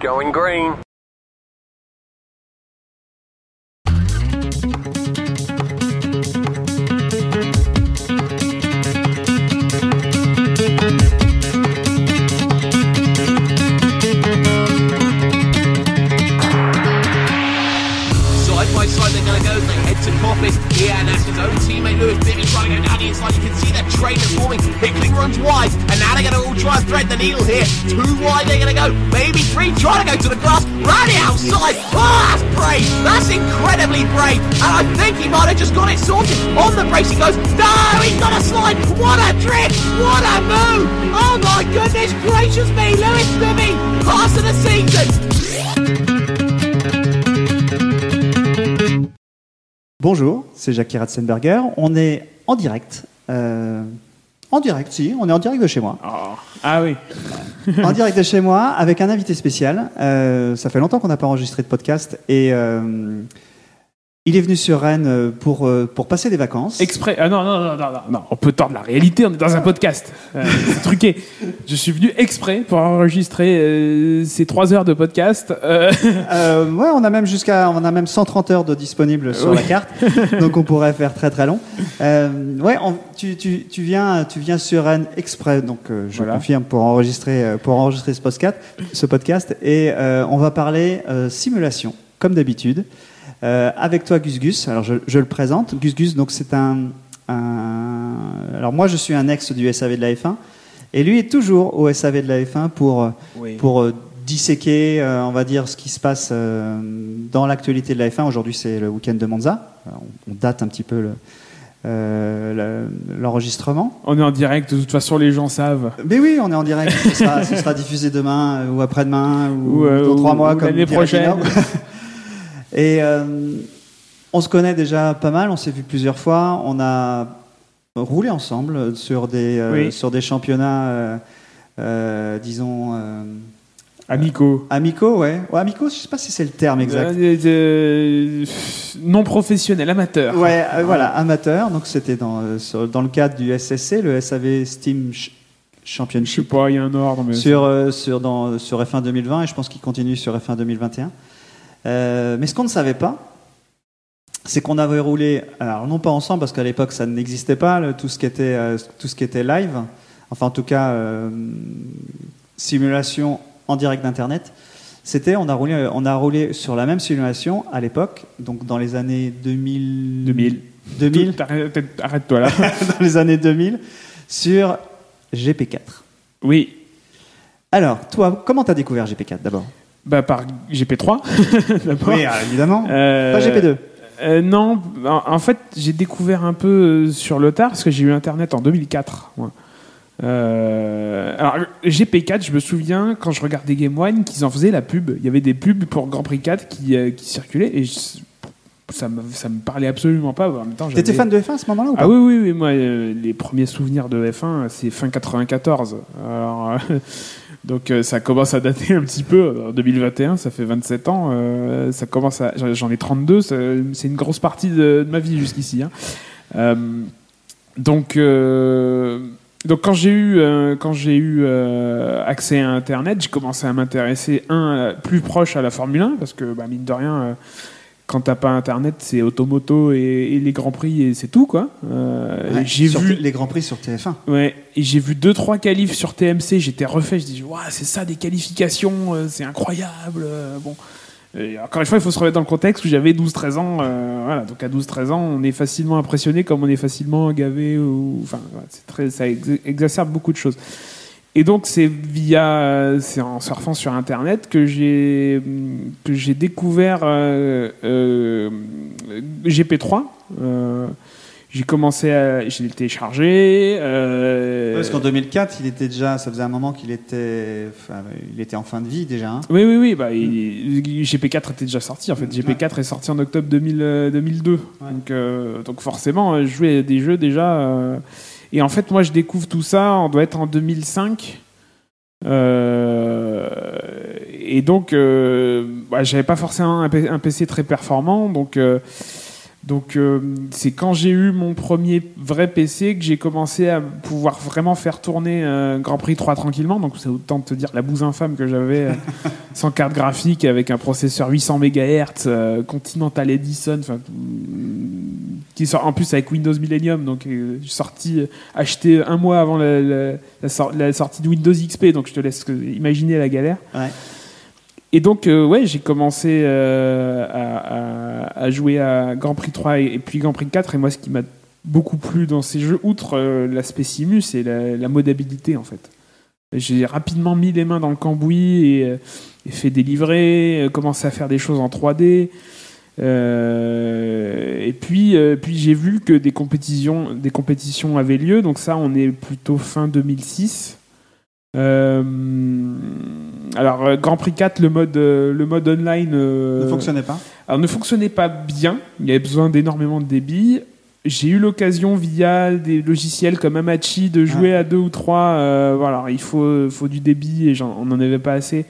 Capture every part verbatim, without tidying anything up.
Going green. Corbis here, and that's his own teammate Lewis Bibby trying to go down the inside. You can see that train is forming. Hickling runs wide, and now they're going to all try and thread the needle here. Two wide they're going to go, maybe three, trying to go to the glass, running outside. Oh, that's brave, that's incredibly brave, and I think he might have just got it sorted. On the brace he goes, no, he's got a slide. What a trick, what a move. Oh my goodness gracious me, Lewis Bibby, pass of the season. Bonjour, c'est Jackie Ratzenberger. On est en direct. Euh, en direct, si, on est en direct de chez moi. Oh. Ah oui. En direct de chez moi, avec un invité spécial. Euh, ça fait longtemps qu'on n'a pas enregistré de podcast. Et euh, il est venu sur Rennes pour, pour passer des vacances. Exprès. Ah non, non, non, non, non, non. On peut tordre la réalité, on est dans un podcast. Euh, c'est truqué. Je suis venu exprès pour enregistrer euh, ces trois heures de podcast. Euh... Euh, ouais, on a même jusqu'à, on a même cent trente heures de disponibles sur oui. la carte, donc on pourrait faire très très long. Euh, ouais, on, tu, tu, tu viens, tu viens sur Rennes exprès, donc euh, je voilà. confirme pour enregistrer, pour enregistrer ce podcast, ce podcast, et euh, on va parler euh, simulation, comme d'habitude, euh, avec toi Gus Gus. Alors je, je le présente, Gus Gus. Donc c'est un, un, alors moi je suis un ex du S A V de la F un. Et lui est toujours au S A V de la F un pour, oui. pour euh, disséquer, euh, on va dire, ce qui se passe euh, dans l'actualité de la F un. Aujourd'hui, c'est le week-end de Monza. Alors, on, on date un petit peu le, euh, le, l'enregistrement. On est en direct, de toute façon, les gens savent. Mais oui, on est en direct. Ce sera, ce sera diffusé demain ou après-demain ou, ou euh, dans trois mois, ou comme l'année prochaine. Et euh, on se connaît déjà pas mal, on s'est vu plusieurs fois. On a roulé ensemble sur des, euh, oui. sur des championnats, euh, euh, disons... Euh, amicaux. Euh, amicaux, ouais. ouais. Amicaux, je ne sais pas si c'est le terme exact. Euh, euh, non professionnel, amateur. Ouais, euh, voilà, amateur. Donc c'était dans, euh, sur, dans le cadre du S S C, le S A V Steam Ch- Championship. Je ne sais pas, il y a un ordre. Mais... Sur, euh, sur, dans, sur F un vingt vingt, et je pense qu'il continue sur F un vingt vingt et un. Euh, mais ce qu'on ne savait pas, c'est qu'on avait roulé, alors non pas ensemble parce qu'à l'époque ça n'existait pas, le, tout, ce qui était, euh, tout ce qui était live, enfin en tout cas euh, simulation en direct d'internet, c'était, on a, roulé, on a roulé sur la même simulation à l'époque, donc dans les années deux mille... deux mille. deux mille. Tout, arrête-toi là. Dans les années deux mille, sur G P quatre. Oui. Alors, toi, comment t'as découvert G P quatre d'abord ? Bah, par G P trois, d'abord. Oui, évidemment. Euh... Pas G P deux. Euh, non, en fait, j'ai découvert un peu sur le tard, parce que j'ai eu Internet en deux mille quatre. Ouais. Euh, alors, G P quatre, je me souviens, quand je regardais Game One, qu'ils en faisaient la pub. Il y avait des pubs pour Grand Prix quatre qui, euh, qui circulaient, et je, ça, me, ça me parlait absolument pas. En même temps, j'avais... T'étais fan de F un à ce moment-là ou pas ? Ah oui, oui, oui, moi, euh, les premiers souvenirs de F un, c'est fin quatre-vingt-quatorze. Alors... Euh... Donc euh, ça commence à dater un petit peu. En deux mille vingt et un, ça fait vingt-sept ans. Euh, ça commence à... J'en ai trente-deux. Ça, c'est une grosse partie de, de ma vie jusqu'ici. Hein. Euh, donc, euh, donc quand j'ai eu, euh, quand j'ai eu euh, accès à Internet, j'ai commencé à m'intéresser un plus proche à la Formule un parce que bah, mine de rien. Euh, Quand t'as pas Internet, c'est automoto et, et les Grands Prix et c'est tout quoi. Euh, ouais, j'ai vu t- les Grands Prix sur T F un. Ouais. Et j'ai vu deux trois qualifs sur T M C. J'étais refait. Je dis waouh, ouais, c'est ça des qualifications, euh, c'est incroyable. Euh, bon, et encore une fois, il faut se remettre dans le contexte où j'avais douze treize ans. Euh, voilà. Donc à douze treize ans, on est facilement impressionné comme on est facilement gavé. Ou enfin, ouais, c'est très, ça ex- exacerbe beaucoup de choses. Et donc c'est via, c'est en surfant sur Internet que j'ai que j'ai découvert euh, euh, G P trois. Euh, j'ai commencé à, j'ai téléchargé. Euh, Parce qu'en deux mille quatre, il était déjà, ça faisait un moment qu'il était, enfin, il était en fin de vie déjà. Hein. Oui oui oui, bah il, G P quatre était déjà sorti en fait. G P quatre ouais. est sorti en octobre deux mille deux. Ouais. Donc euh, donc forcément, je jouais à des jeux déjà. Euh, Et en fait, moi, je découvre tout ça, on doit être en deux mille cinq. Euh, et donc, euh, bah, j'avais pas forcément un P C très performant, donc euh, Donc euh, c'est quand j'ai eu mon premier vrai P C que j'ai commencé à pouvoir vraiment faire tourner euh, Grand Prix trois tranquillement. Donc c'est autant te dire la bouse infâme que j'avais euh, sans carte graphique, avec un processeur huit cents mégahertz, euh, Continental Edison, enfin qui sort en plus avec Windows Millennium. Donc euh, sorti euh, acheté un mois avant la, la, la, so- la sortie de Windows X P. Donc je te laisse imaginer la galère. Ouais. Et donc, euh, ouais, j'ai commencé euh, à, à, à jouer à Grand Prix trois et, et puis Grand Prix quatre. Et moi, ce qui m'a beaucoup plu dans ces jeux, outre euh, l'aspect simu, c'est la, la modabilité, en fait. J'ai rapidement mis les mains dans le cambouis et, et fait des livrets, commencé à faire des choses en trois D. Euh, et puis, euh, puis, j'ai vu que des compétitions, des compétitions avaient lieu. Donc ça, on est plutôt fin deux mille six. Euh, alors euh, Grand Prix quatre, le mode, euh, le mode online euh, ne fonctionnait pas alors, ne fonctionnait pas bien, il y avait besoin d'énormément de débit. J'ai eu l'occasion via des logiciels comme Amachi de jouer ah. à deux ou trois euh, voilà, il faut, faut du débit et j'en, on n'en avait pas assez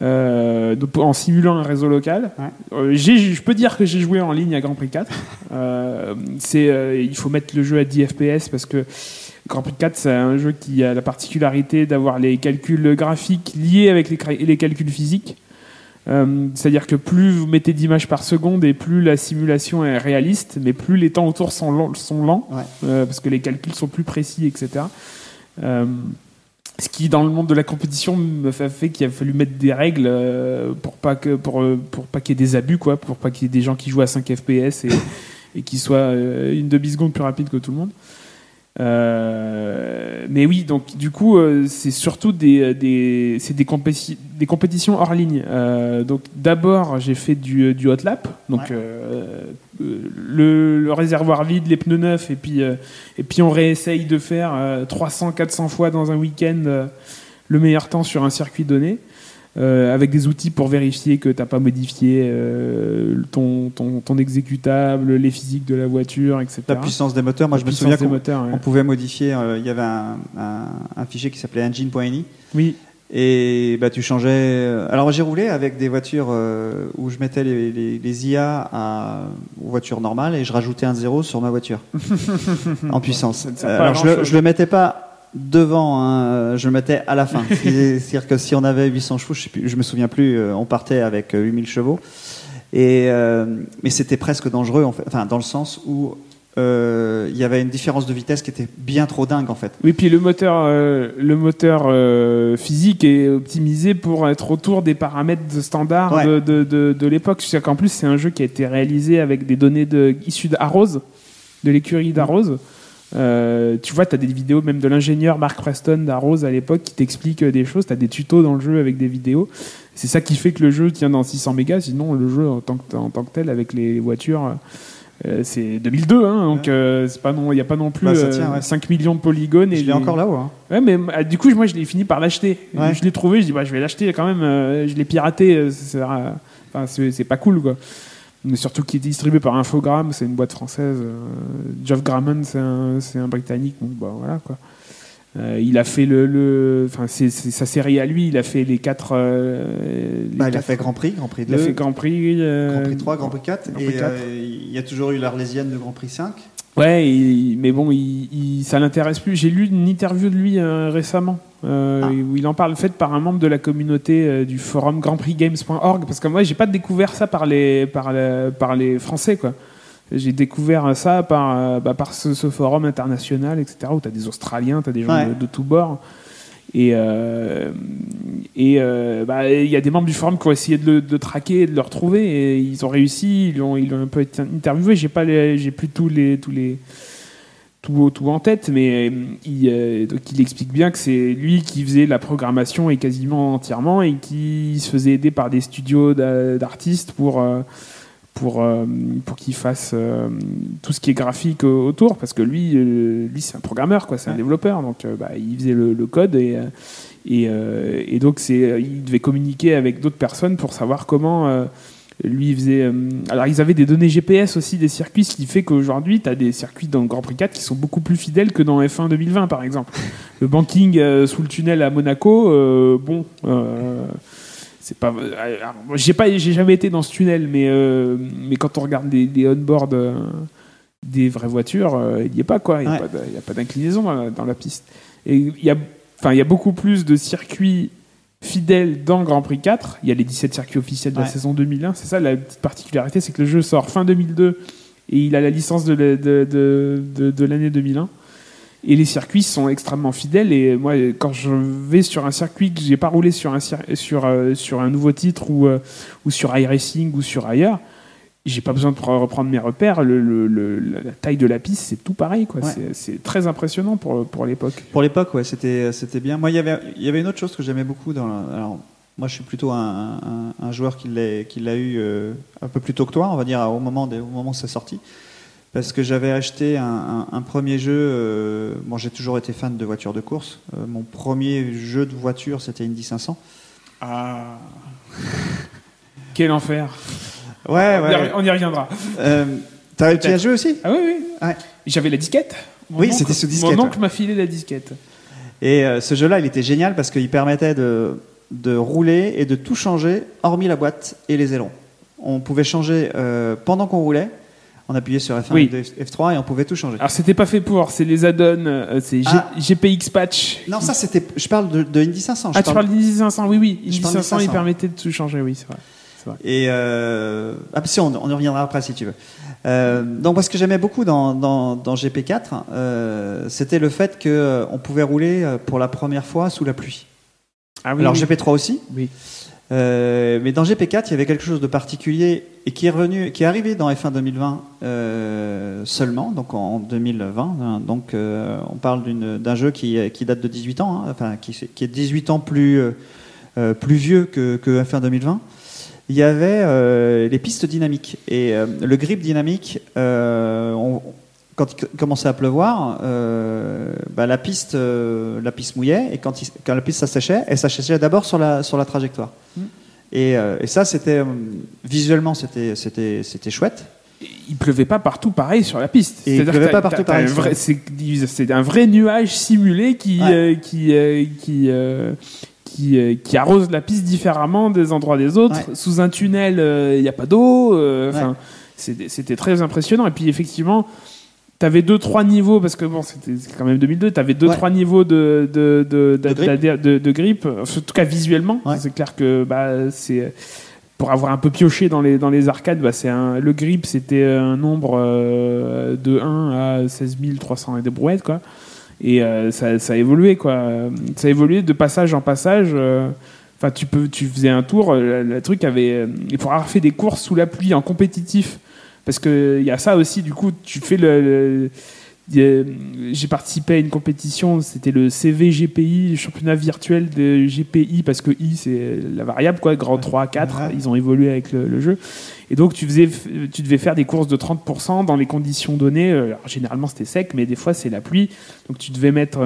euh, donc, en simulant un réseau local ah. euh, j'ai, je peux dire que j'ai joué en ligne à Grand Prix quatre. euh, c'est, euh, il faut mettre le jeu à dix F P S parce que Grand Prix quatre, c'est un jeu qui a la particularité d'avoir les calculs graphiques liés avec les, cra- les calculs physiques. Euh, c'est-à-dire que plus vous mettez d'images par seconde et plus la simulation est réaliste, mais plus les temps autour sont, l- sont lents, ouais. euh, parce que les calculs sont plus précis, et cetera. Euh, ce qui, dans le monde de la compétition, me fait qu'il a fallu mettre des règles pour pas, que, pour, pour pas qu'il y ait des abus, quoi, pour pas qu'il y ait des gens qui jouent à cinq F P S et, et qui soient une demi-seconde plus rapide que tout le monde. Euh, mais oui, donc du coup, euh, c'est surtout des des c'est des, compé- des compétitions hors ligne. Euh, donc d'abord, j'ai fait du du hot lap, donc ouais. euh, le, le réservoir vide, les pneus neufs, et puis euh, et puis on réessaye de faire euh, trois cents, quatre cents fois dans un week-end euh, le meilleur temps sur un circuit donné. Euh, avec des outils pour vérifier que t'as pas modifié euh, ton, ton, ton exécutable, les physiques de la voiture, et cetera. La puissance des moteurs, moi la je me souviens qu'on moteurs, ouais. on pouvait modifier, il euh, y avait un, un, un fichier qui s'appelait engine.ini. Oui. Et bah, tu changeais. Alors j'ai roulé avec des voitures euh, où je mettais les, les, les I A à, aux voitures normales et je rajoutais un zéro sur ma voiture en puissance. Euh, alors je le, je le mettais pas devant, hein, je le mettais à la fin. C'est-à-dire que si on avait huit cents chevaux, je sais plus, je me souviens plus, on partait avec huit mille chevaux. Et euh, mais c'était presque dangereux, en fait, enfin dans le sens où il euh, y avait une différence de vitesse qui était bien trop dingue, en fait. Oui, puis le moteur, euh, le moteur euh, physique est optimisé pour être autour des paramètres standards ouais. de, de, de, de l'époque. C'est-à-dire qu'en plus c'est un jeu qui a été réalisé avec des données de, issues d'Arose, de l'écurie d'Arose. Mmh. Euh, tu vois, t'as des vidéos même de l'ingénieur Mark Preston d'Arose à l'époque qui t'explique des choses, t'as des tutos dans le jeu avec des vidéos. C'est ça qui fait que le jeu tient dans six cents mégas, sinon le jeu en tant que, en tant que tel avec les voitures euh, c'est deux mille deux hein, donc euh, c'est pas non, y a pas non plus bah, ça tient, ouais. euh, cinq millions de polygones et je l'ai les... encore là-haut hein. Ouais, mais euh, du coup moi je l'ai fini par l'acheter ouais. Je l'ai trouvé, je dis bah, je vais l'acheter quand même, euh, je l'ai piraté, euh, c'est, euh, c'est, c'est pas cool quoi. Mais surtout qui est distribué par Infogrames, c'est une boîte française. Geoff Grammond, c'est un, c'est un Britannique. Donc bah voilà quoi. Euh, il a fait le, le enfin c'est, c'est sa série à lui. Il a fait les quatre. Euh, les bah, quatre il a fait Grand Prix, Grand Prix deux. Il a fait Grand Prix. Euh, Grand Prix trois, Grand Prix quatre. Grand Prix et quatre. Euh, il y a toujours eu l'Arlésienne de Grand Prix cinq. Ouais, il, mais bon, il, il, ça l'intéresse plus. J'ai lu une interview de lui euh, récemment. Euh, ah. où il en parle, faite par un membre de la communauté euh, du forum grand prix games point org, parce que moi j'ai pas découvert ça par les par les, par les Français quoi. J'ai découvert ça par euh, bah, par ce, ce forum international, et cetera, où t'as des Australiens, t'as des gens ouais. de, de tous bords. Et euh, et euh, bah il y a des membres du forum qui ont essayé de le de traquer, et de le retrouver, et ils ont réussi, ils l'ont ils l'ont un peu interviewé. J'ai pas les, j'ai plus tous les tous les Tout, tout en tête, mais il, euh, donc il explique bien que c'est lui qui faisait la programmation et quasiment entièrement, et qui se faisait aider par des studios d'a, d'artistes pour, euh, pour, euh, pour qu'il fasse euh, tout ce qui est graphique autour, parce que lui, euh, lui c'est un programmeur, quoi, c'est un ouais. développeur, donc euh, bah, il faisait le, le code, et, et, euh, et donc c'est, il devait communiquer avec d'autres personnes pour savoir comment... Euh, Lui, il faisait. Euh, alors, ils avaient des données G P S aussi des circuits, ce qui fait qu'aujourd'hui, tu as des circuits dans le Grand Prix quatre qui sont beaucoup plus fidèles que dans F un vingt vingt, par exemple. Le banking euh, sous le tunnel à Monaco, euh, bon, euh, c'est pas, j'ai pas, j'ai jamais été dans ce tunnel, mais euh, mais quand on regarde des, des on-board euh, des vraies voitures, euh, il n'y est pas quoi, il n'y a, ouais. a pas d'inclinaison dans la, dans la piste. Et il y a, enfin il y a beaucoup plus de circuits fidèles dans le Grand Prix quatre. Il y a les dix-sept circuits officiels de ouais. la saison deux mille un. C'est ça la petite particularité, c'est que le jeu sort fin deux mille deux et il a la licence de, la, de, de, de, de l'année deux mille un. Et les circuits sont extrêmement fidèles. Et moi, quand je vais sur un circuit que j'ai pas roulé sur un cir- sur euh, sur un nouveau titre ou euh, ou sur iRacing ou sur ailleurs, j'ai pas besoin de pre- reprendre mes repères. Le, le, le, la taille de la piste, c'est tout pareil, quoi. Ouais. C'est, c'est très impressionnant pour pour l'époque. Pour l'époque, ouais, c'était c'était bien. Moi, il y avait il y avait une autre chose que j'aimais beaucoup dans. La, alors, moi, je suis plutôt un, un, un joueur qui l'a qui l'a eu euh, un peu plus tôt que toi, on va dire, au moment des, au moment de sa sortie. Parce que j'avais acheté un, un, un premier jeu. Euh, bon, j'ai toujours été fan de voitures de course. Euh, mon premier jeu de voiture, c'était Indy cinq cents. Ah, quel enfer! Ouais, on, ouais. Y, on y reviendra. Euh, t'as eu un jeu aussi? Ah oui, oui. Ouais. J'avais la disquette. Mon oui, oncle, c'était sous disquette. Mon oncle ouais. m'a filé la disquette. Et euh, ce jeu-là, il était génial parce qu'il permettait de, de rouler et de tout changer, hormis la boîte et les ailerons. On pouvait changer euh, pendant qu'on roulait. On appuyait sur F un, oui. F trois et on pouvait tout changer. Alors c'était pas fait pour, c'est les add-ons, c'est G- ah. G P X patch. Non, ça c'était. Je parle de, de Indy cinq cents. Ah, tu parles d'Indy cinq cents, oui, oui. Indy cinq cents, il permettait de tout changer, oui, c'est vrai. C'est vrai. Et euh... ah, si, on, on y reviendra après si tu veux. Euh, donc, moi, ce que j'aimais beaucoup dans, dans, dans G P quatre, euh, c'était le fait qu'on pouvait rouler pour la première fois sous la pluie. Ah oui. Alors oui. G P trois aussi. Oui. Euh, mais dans G P quatre, il y avait quelque chose de particulier et qui est revenu, qui est arrivé dans F un vingt vingt euh, seulement, donc en deux mille vingt. Hein, donc, euh, on parle d'une, d'un jeu qui, qui date de dix-huit ans, hein, enfin qui, qui est dix-huit ans plus euh, plus vieux que, que F un vingt vingt. Il y avait euh, les pistes dynamiques et euh, le grip dynamique. Euh, on, quand il commençait à pleuvoir, euh, bah, la piste, euh, la piste mouillait et quand, il, quand la piste s'asséchait, elle s'asséchait d'abord sur la sur la trajectoire. Mmh. Et, euh, et ça, c'était euh, visuellement, c'était c'était c'était chouette. Il pleuvait pas partout pareil sur la piste. Il pleuvait pas partout pareil. Vrai, c'est, c'est un vrai nuage simulé qui ouais. euh, qui euh, qui euh, Qui, euh, qui arrose la piste différemment des endroits des autres. Ouais. Sous un tunnel, il euh, n'y a pas d'eau. Euh, ouais. c'était, c'était très impressionnant. Et puis effectivement. T'avais deux trois niveaux parce que bon c'était quand même deux mille deux. T'avais deux ouais. trois niveaux de de de de, de, grip. De, de, de grip. En tout cas visuellement, ouais. c'est clair que bah c'est pour avoir un peu pioché dans les dans les arcades, bah c'est un le grip c'était un nombre euh, de un à seize mille trois cents et des brouettes quoi. Et euh, ça ça a évolué quoi. Ça a évolué de passage en passage. Euh, enfin tu peux tu faisais un tour. Le, le truc avait il faudra faire des courses sous la pluie en compétitif. Parce qu'il y a ça aussi, du coup, tu fais le. le j'ai participé à une compétition, c'était le C V G P I, le championnat virtuel de G P I, parce que I, c'est la variable, quoi, grand trois, quatre, ouais. Ils ont évolué avec le, le jeu. Et donc, tu, faisais, tu devais faire des courses de trente pour cent dans les conditions données. Alors, généralement, c'était sec, mais des fois, c'est la pluie. Donc, tu devais mettre.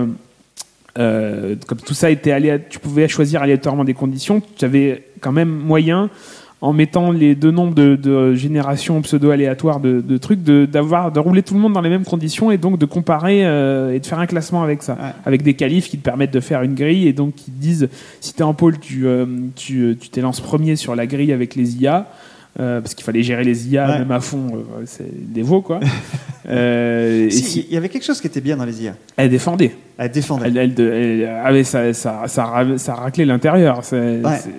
Euh, comme tout ça était aléatoire, tu pouvais choisir aléatoirement des conditions, tu avais quand même moyen. En mettant les deux nombres de, de générations pseudo-aléatoires de, de trucs, de, d'avoir, de rouler tout le monde dans les mêmes conditions et donc de comparer euh, et de faire un classement avec ça. Ouais. Avec des qualifs qui te permettent de faire une grille et donc qui te disent si t'es en pôle, tu, euh, tu, tu t'élances premier sur la grille avec les I A, euh, parce qu'il fallait gérer les I A ouais. même à fond, euh, c'est des veaux quoi. Euh, il si, si... y avait quelque chose qui était bien dans les I A. Elle défendait. Elle défendait. Elle, elle, elle, elle, ah mais ça, ça, ça, ça raclait l'intérieur. C'est, ouais. c'est...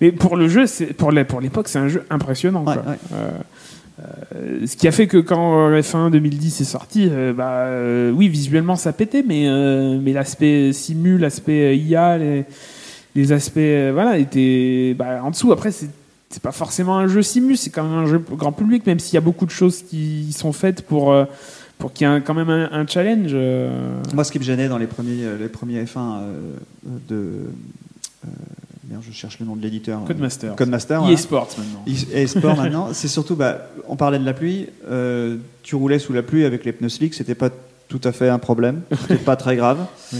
Mais pour le jeu, c'est, pour, la, pour l'époque, c'est un jeu impressionnant. Ouais, quoi. Ouais. Euh, euh, ce qui a fait que quand F un deux mille dix est sorti, euh, bah, euh, oui, visuellement ça pétait, mais, euh, mais l'aspect simu, l'aspect I A, les, les aspects, euh, voilà, étaient bah, en dessous. Après, c'est c'est pas forcément un jeu simu, c'est quand même un jeu grand public, même s'il y a beaucoup de choses qui sont faites pour, pour qu'il y ait quand même un, un challenge. Moi, ce qui me gênait dans les premiers, les premiers F un de... Euh, merde, je cherche le nom de l'éditeur. Codemaster. Codemaster. E-Sports hein. maintenant. E-Sport maintenant. C'est surtout, bah, on parlait de la pluie, euh, tu roulais sous la pluie avec les pneus slick, c'était pas tout à fait un problème, c'était pas très grave. Oui.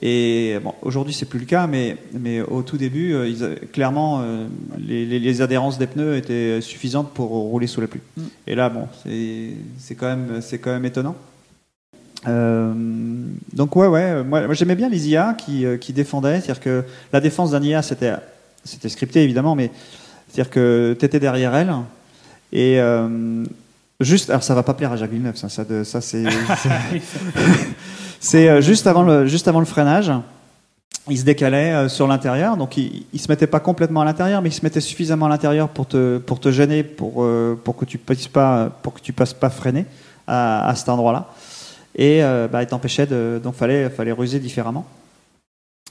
Et bon, aujourd'hui c'est plus le cas, mais mais au tout début, euh, ils avaient, clairement, euh, les, les, les adhérences des pneus étaient suffisantes pour rouler sous la pluie. Mm. Et là, bon, c'est c'est quand même c'est quand même étonnant. Euh, donc ouais ouais, moi, moi j'aimais bien les I A qui qui défendaient, c'est-à-dire que la défense d'un I A c'était c'était scripté évidemment, mais c'est-à-dire que t'étais derrière elle et euh, juste, alors ça va pas plaire à Jacques Villeneuve, ça, ça, de, ça c'est, c'est, c'est euh, juste avant le juste avant le freinage, il se décalait euh, sur l'intérieur, donc il, il se mettait pas complètement à l'intérieur, mais il se mettait suffisamment à l'intérieur pour te pour te gêner, pour euh, pour que tu puisses pas pour que tu passes pas freiner à, à cet endroit-là. Et euh, bah, il t'empêchait de, donc fallait fallait ruser différemment.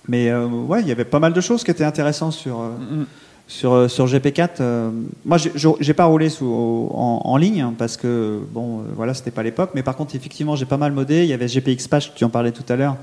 Mais euh, ouais, il y avait pas mal de choses qui étaient intéressantes sur euh, mm-hmm. sur sur G P quatre. Euh, moi, j'ai, j'ai pas roulé sous au, en, en ligne parce que bon, euh, voilà, c'était pas l'époque. Mais par contre, effectivement, j'ai pas mal modé. Il y avait G P X Patch, tu en parlais tout à l'heure,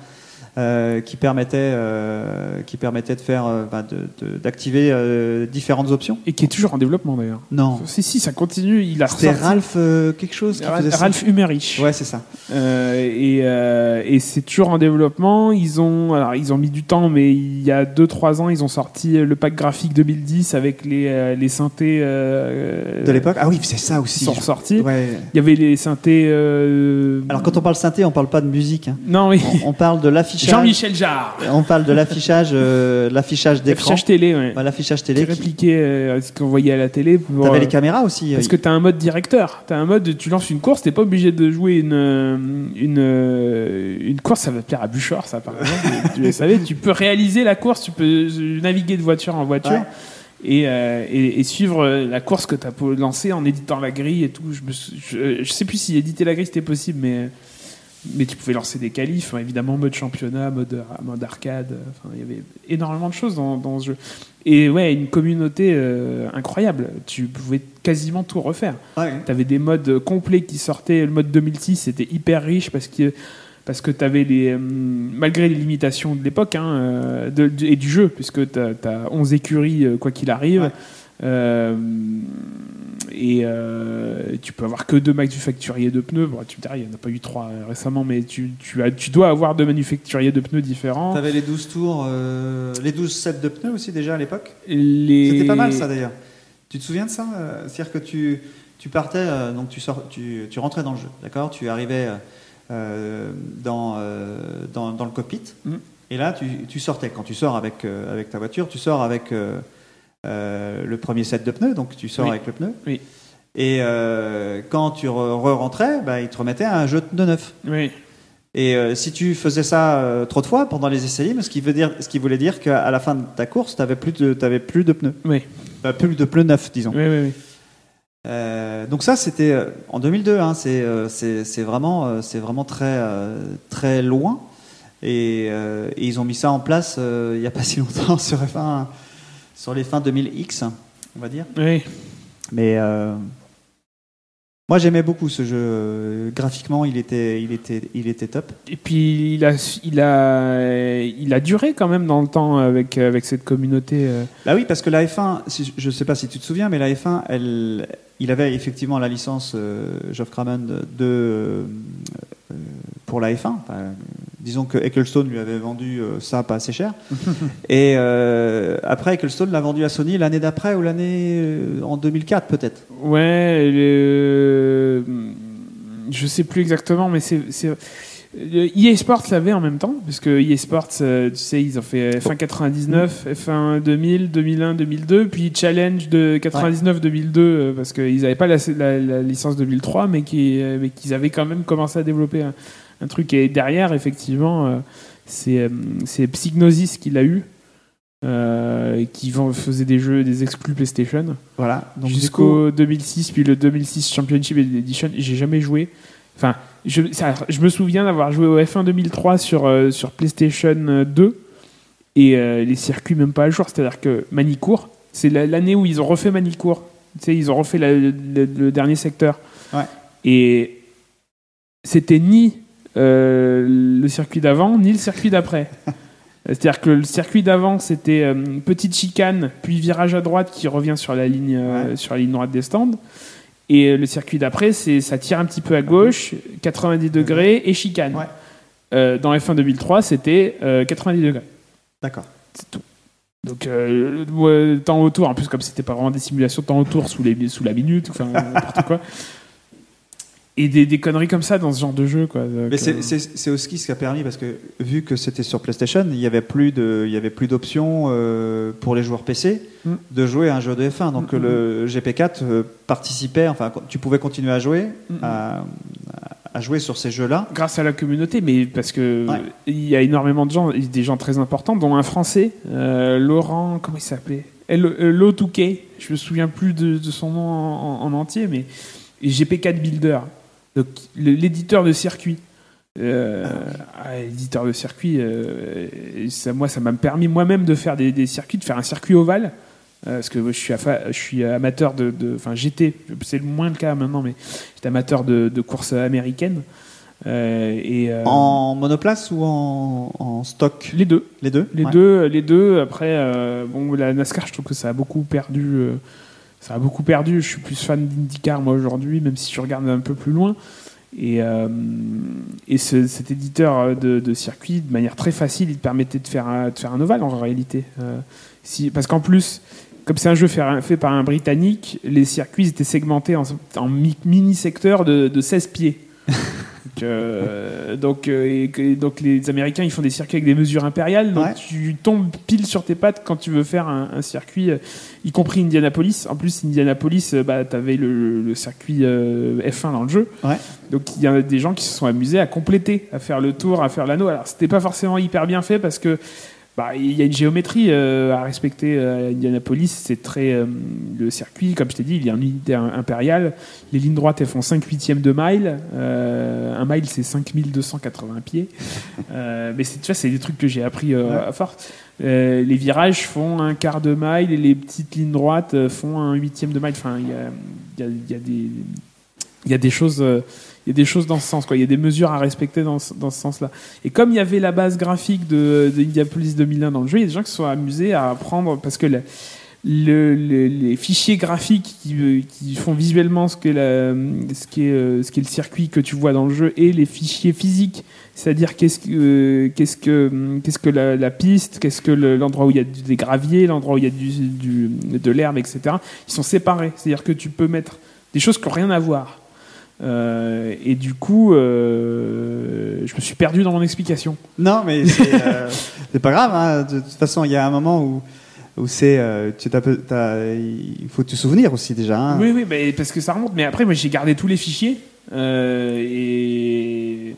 euh, qui permettait euh, qui permettait de faire euh, bah, de, de, d'activer euh, différentes options. Et qui est toujours en développement d'ailleurs. Non. Si si, ça continue. Il a. C'était ressorti... Ralph euh, quelque chose. Qui Ralph, Ralph Umerich. Ouais, c'est ça. Euh, et euh, et c'est toujours en développement. Ils ont alors ils ont mis du temps, mais il y a deux trois ans, ils ont sorti le pack graphique deux mille dix avec les, euh, les synthés euh, de l'époque. Ah oui, c'est ça aussi. Ils sont ressortis. Ouais. Il y avait les synthés. Euh... Alors quand on parle synthé, on parle pas de musique. Hein. Non, oui. On, on parle de l'affichage. Jean-Michel Jarre. On parle de l'affichage, euh, l'affichage d'écran. L'affichage télé, ouais. Bah, l'affichage télé. Qui répliquait euh, ce qu'on voyait à la télé. Pour, T'avais euh, les caméras aussi. Parce oui. que t'as un mode directeur. T'as un mode. Tu lances une course. T'es pas obligé de jouer une une une course. Ça va plaire à Buchor, ça par exemple. tu, tu le savais. Tu peux réaliser la course. Tu peux naviguer de voiture en voiture. Ouais. Et, euh, et, et suivre la course que tu as lancée en éditant la grille et tout. Je, me, je, je sais plus si éditer la grille c'était possible, mais, mais tu pouvais lancer des qualifs, hein, évidemment, mode championnat, mode, mode arcade. Enfin, il y avait énormément de choses dans, dans ce jeu. Et ouais, une communauté euh, incroyable. Tu pouvais quasiment tout refaire. Ouais. Tu avais des modes complets qui sortaient. Le mode deux mille six, c'était hyper riche parce que. Parce que t'avais les, malgré les limitations de l'époque hein, de, de, et du jeu, puisque t'as, t'as onze écuries quoi qu'il arrive, ouais. euh, et euh, tu peux avoir que deux manufacturiers de pneus. Bon, tu me diras, il n'y en a pas eu trois récemment, mais tu, tu, as, tu dois avoir deux manufacturiers de pneus différents. T'avais les douze tours, euh, les douze sets de pneus aussi déjà à l'époque. Les... C'était pas mal ça d'ailleurs. Tu te souviens de ça ? C'est-à-dire que tu, tu partais, euh, donc tu, sors, tu, tu rentrais dans le jeu, d'accord ? Tu arrivais. Euh, Euh, dans, euh, dans, dans le cockpit mmh. et là tu, tu sortais quand tu sors avec, euh, avec ta voiture tu sors avec euh, euh, le premier set de pneus donc tu sors oui. avec le pneu oui. et euh, quand tu re-rentrais bah, ils te remettaient à un jeu de pneus neuf oui. et euh, si tu faisais ça euh, trop de fois pendant les essais libres ce qui, veut dire, ce qui voulait dire qu'à la fin de ta course t'avais plus de, t'avais plus de pneus oui. bah, plus de pneus neufs disons oui oui oui Euh, donc ça c'était euh, en deux mille deux hein, c'est, euh, c'est, c'est vraiment, euh, c'est vraiment très, euh, très loin et, euh, et ils ont mis ça en place euh, il n'y a pas si longtemps sur, F un, sur les fins deux mille X on va dire oui. mais euh, moi j'aimais beaucoup ce jeu graphiquement il était, il était, il était top et puis il a, il, a, il a duré quand même dans le temps avec, avec cette communauté bah oui parce que la F un si, je ne sais pas si tu te souviens mais la F un elle il avait effectivement la licence euh, Geoff Crammond de, euh, euh, pour la F un. Enfin, disons que Ecclestone lui avait vendu euh, ça pas assez cher. Et euh, après, Ecclestone l'a vendu à Sony l'année d'après ou l'année euh, en deux mille quatre peut-être. Ouais, euh, je sais plus exactement, mais c'est... c'est... E A Sports l'avait en même temps, parce que E A Sports, euh, tu sais, ils ont fait F un quatre-vingt-dix-neuf, F un deux mille, deux mille un, deux mille deux, puis Challenge de quatre-vingt-dix-neuf, ouais. deux mille deux, euh, parce qu'ils n'avaient pas la, la, la licence deux mille trois, mais, qui, euh, mais qu'ils avaient quand même commencé à développer un, un truc. Et derrière, effectivement, euh, c'est, euh, c'est Psygnosis qui l'a eu, euh, qui faisait des jeux, des exclus PlayStation. Voilà. Donc jusqu'au coup... deux mille six, puis le deux mille six Championship Edition, j'ai jamais joué. Enfin, je, ça, je me souviens d'avoir joué au F un deux mille trois sur, euh, sur PlayStation deux et euh, les circuits même pas à jour. C'est-à-dire que Manicourt, c'est la, l'année où ils ont refait Manicourt. Tu sais, ils ont refait la, le, le dernier secteur. Ouais. Et c'était ni euh, le circuit d'avant, ni le circuit d'après. C'est-à-dire que le circuit d'avant, c'était euh, une petite chicane, puis virage à droite qui revient sur la ligne, euh, ouais. sur la ligne droite des stands. Et le circuit d'après, c'est, ça tire un petit peu à gauche, quatre-vingt-dix degrés et chicane. Ouais. Euh, dans F un deux mille trois, c'était euh, quatre-vingt-dix degrés. D'accord. C'est tout. Donc, euh, le temps au tour, en plus, comme c'était pas vraiment des simulations, temps au tour sous, les, sous la minute, enfin, n'importe quoi. et des, des conneries comme ça dans ce genre de jeu, quoi. Donc, mais c'est, euh... c'est, c'est aussi ce qui a permis, parce que vu que c'était sur PlayStation, il n'y avait plus de, il y avait plus d'options euh, pour les joueurs P C mm. de jouer à un jeu de F un. Donc mm. le G P quatre euh, participait, enfin tu pouvais continuer à jouer mm. à, à jouer sur ces jeux-là grâce à la communauté, mais parce que ouais. il y a énormément de gens, des gens très importants, dont un Français, euh, Laurent, comment il s'appelait, L O deux K, je me souviens plus de, de son nom en, en, en entier, mais G P quatre Builder. Donc, l'éditeur de circuit, euh, ah, éditeur de circuit, euh, ça, moi, ça m'a permis moi-même de faire des, des circuits, de faire un circuit ovale, euh, parce que moi, je, suis afa- je suis amateur de, enfin, j'étais, c'est le moins le cas maintenant, mais j'étais amateur de, de courses américaines. Euh, et, euh, en monoplace ou en, en stock ? Les deux, les deux, les ouais. deux, les deux. Après, euh, bon, la NASCAR, je trouve que ça a beaucoup perdu. Euh, Ça a beaucoup perdu. Je suis plus fan d'IndyCar, moi, aujourd'hui, même si je regarde un peu plus loin. Et, euh, et ce, cet éditeur de, de circuit, de manière très facile, il te permettait de faire un, de faire un ovale, en réalité. Euh, si, parce qu'en plus, comme c'est un jeu fait, fait par un Britannique, les circuits étaient segmentés en, en mi- mini-secteurs de, de seize pieds. Donc, euh, donc, euh, et, donc les Américains, ils font des circuits avec des mesures impériales, donc ouais. tu tombes pile sur tes pattes quand tu veux faire un, un circuit, euh, y compris Indianapolis. En plus, Indianapolis, euh, bah, t'avais le, le circuit euh, F un dans le jeu, ouais. donc il y a des gens qui se sont amusés à compléter, à faire le tour, à faire l'anneau. Alors c'était pas forcément hyper bien fait parce que bah, il y a une géométrie euh, à respecter à Indianapolis, c'est très euh, le circuit, comme je t'ai dit, il y a une unité impériale, les lignes droites elles font cinq huitièmes de mile, euh, un mile c'est cinq mille deux cent quatre-vingts pieds, euh, mais c'est, tu vois, c'est des trucs que j'ai appris euh, ouais. à force. Euh, les virages font un quart de mile et les petites lignes droites font un huitième de mile, enfin il y a, y a, y a des il y a des choses euh, il y a des choses dans ce sens, quoi. Il y a des mesures à respecter dans ce, dans ce sens-là. Et comme il y avait la base graphique de, de Indianapolis deux mille un dans le jeu, il y a des gens qui se sont amusés à prendre, parce que la, le, le, les fichiers graphiques qui, qui font visuellement ce qu'est, la, ce, qu'est, ce qu'est le circuit que tu vois dans le jeu, et les fichiers physiques, c'est-à-dire qu'est-ce que, qu'est-ce que, qu'est-ce que la, la piste, qu'est-ce que le, l'endroit où il y a des graviers, l'endroit où il y a du, du, de l'herbe, et cetera. Ils sont séparés, c'est-à-dire que tu peux mettre des choses qui n'ont rien à voir. Euh, et du coup, euh, je me suis perdu dans mon explication. Non, mais c'est, euh, c'est pas grave. Hein. De toute façon, il y a un moment où, où c'est, euh, tu t'as, t'as, il faut te souvenir aussi déjà. Hein. Oui, oui, mais parce que ça remonte. Mais après, moi, j'ai gardé tous les fichiers euh, et,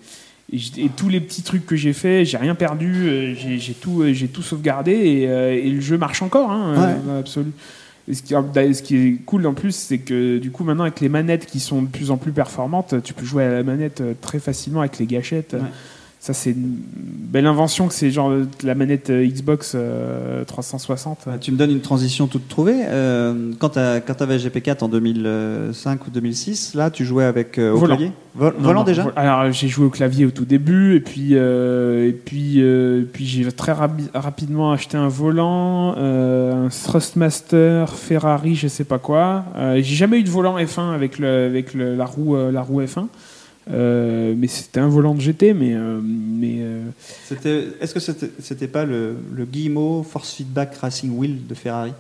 et, et tous les petits trucs que j'ai fait. J'ai rien perdu. J'ai, j'ai tout, j'ai tout sauvegardé et, et le jeu marche encore. Hein, ouais. Absolument. Et ce qui, ce qui est cool en plus, c'est que du coup maintenant avec les manettes qui sont de plus en plus performantes, tu peux jouer à la manette très facilement avec les gâchettes. Ouais. Ça c'est une belle invention que c'est genre la manette Xbox trois cent soixante. Tu me donnes une transition toute trouvée. Euh, quand tu avais G P quatre en deux mille cinq ou deux mille six, là tu jouais avec euh, au volant. clavier Vol- non, Volant non, déjà. Alors j'ai joué au clavier au tout début et puis euh, et puis euh, et puis j'ai très rabi- rapidement acheté un volant, euh, un Thrustmaster, Ferrari, je sais pas quoi. Euh, j'ai jamais eu de volant F un avec le avec le, la roue euh, la roue F un. Euh, mais c'était un volant de G T, mais euh, mais euh... C'était, est-ce que c'était, c'était pas le, le Guillemot Force Feedback Racing Wheel de Ferrari?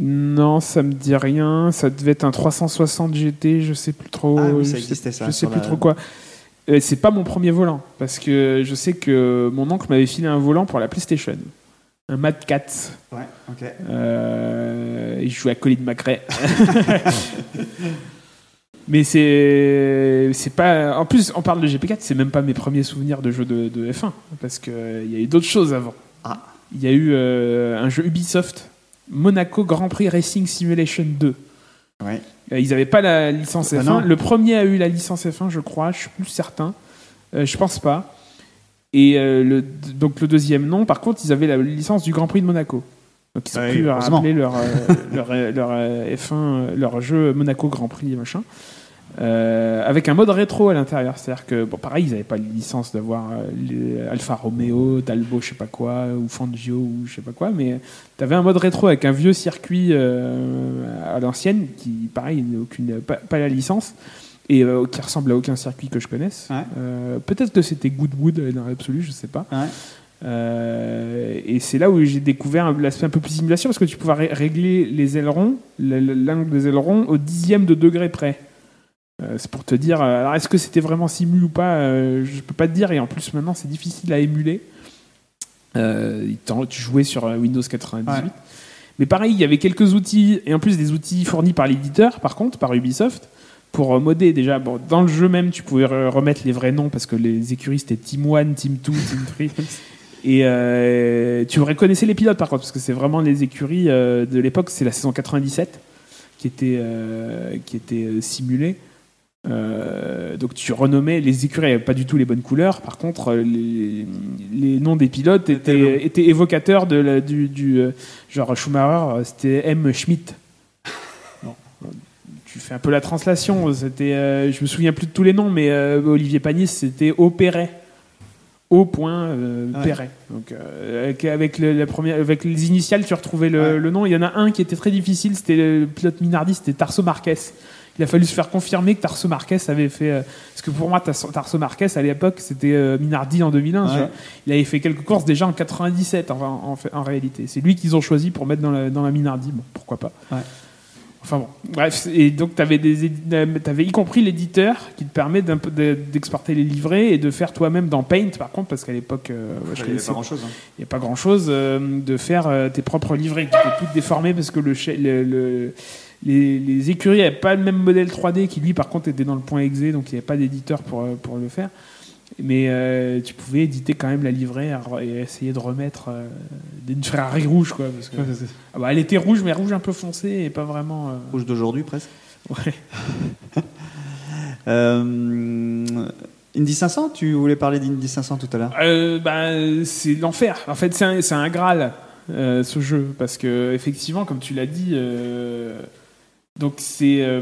Non, ça me dit rien. Ça devait être un trois cent soixante G T, je sais plus trop. Ah oui, ça existait, ça. Je sais plus la... trop quoi. Euh, c'est pas mon premier volant, parce que je sais que mon oncle m'avait filé un volant pour la PlayStation. Un Mad Cat. Ouais, ok. Euh, et je jouais à Colin McRae. Mais c'est, c'est pas. En plus, on parle de G P quatre, c'est même pas mes premiers souvenirs de jeux de, de F un, parce qu'il y a eu d'autres choses avant. Ah. Il y a eu euh, un jeu Ubisoft. Monaco Grand Prix Racing Simulation deux. Ouais. Ils n'avaient pas la licence F un. Ah, le premier a eu la licence F un, je crois. Je suis plus certain. Euh, je pense pas. Et euh, le, donc le deuxième non. Par contre, ils avaient la licence du Grand Prix de Monaco. Donc ils ont ouais, pu appeler leur, euh, leur, leur euh, F un, leur jeu Monaco Grand Prix machin. Euh, avec un mode rétro à l'intérieur, c'est-à-dire que bon, pareil, ils n'avaient pas la licence d'avoir euh, Alfa Romeo, Talbot, je sais pas quoi, ou Fangio, ou je sais pas quoi, mais t'avais un mode rétro avec un vieux circuit euh, à l'ancienne qui, pareil, n'a aucune, pas, pas la licence et euh, qui ressemble à aucun circuit que je connaisse. Ouais. Euh, peut-être que c'était Goodwood dans l'absolu, je sais pas. Ouais. Euh, et c'est là où j'ai découvert l'aspect un peu plus simulation, parce que tu pouvais ré- régler les ailerons, l'angle des ailerons au dixième de degré près. Euh, c'est pour te dire, euh, alors est-ce que c'était vraiment simul ou pas, euh, je peux pas te dire, et en plus maintenant c'est difficile à émuler. Euh, tu jouais sur Windows quatre-vingt-dix-huit. Ouais. Mais pareil, il y avait quelques outils, et en plus des outils fournis par l'éditeur, par contre, par Ubisoft, pour modder. Déjà, bon, dans le jeu même, tu pouvais remettre les vrais noms, parce que les écuries, c'était Team un, Team deux, Team trois. Et euh, tu reconnaissais les pilotes, par contre, parce que c'est vraiment les écuries euh, de l'époque. C'est la saison quatre-vingt-dix-sept qui était, euh, qui était euh, simulée. Euh, donc tu renommais les écuries, n'avaient pas du tout les bonnes couleurs. Par contre, les, les noms des pilotes étaient, étaient évocateurs de la, du, du genre Schumacher, c'était M. Schmidt. Non, tu fais un peu la translation. C'était, euh, je me souviens plus de tous les noms, mais euh, Olivier Panis, c'était O. Perret. O. Euh, ah ouais. Perret. Donc euh, avec, avec, le, la première, avec les initiales, tu retrouvais le, ouais. le nom. Il y en a un qui était très difficile. C'était le pilote Minardi, c'était Tarso Marquez. Il a fallu se faire confirmer que Tarso Marquez avait fait... Euh, parce que pour moi, Tarso Marquez, à l'époque, c'était euh, Minardi en deux mille un. Ouais. Il avait fait quelques courses déjà en quatre-vingt-dix-sept, en, en, en réalité. C'est lui qu'ils ont choisi pour mettre dans la, dans la Minardi. Bon, pourquoi pas. Ouais. Enfin bon, bref. Et donc, tu avais y compris l'éditeur qui te permet d'exporter les livrets et de faire toi-même dans Paint, par contre, parce qu'à l'époque... Euh, ouais, il n'y avait pas grand-chose. Il hein. n'y a pas grand-chose euh, de faire euh, tes propres livrets qui étaient toutes déformées parce que le... le, le Les, les écuries n'avaient pas le même modèle trois D qui, lui, par contre, était dans le point exe, donc il n'y avait pas d'éditeur pour, pour le faire. Mais euh, tu pouvais éditer quand même la livrée et essayer de remettre euh, une Ferrari rouge, quoi. Parce que, ouais, c'est, c'est. Ah bah, elle était rouge, mais rouge un peu foncé et pas vraiment... Euh... Rouge d'aujourd'hui, presque. Ouais. euh... Indy cinq cents, tu voulais parler d'Indy cinq cents tout à l'heure. euh, bah, C'est l'enfer. En fait, c'est un, c'est un Graal, euh, ce jeu. Parce que, effectivement, comme tu l'as dit... Euh... Donc c'est euh,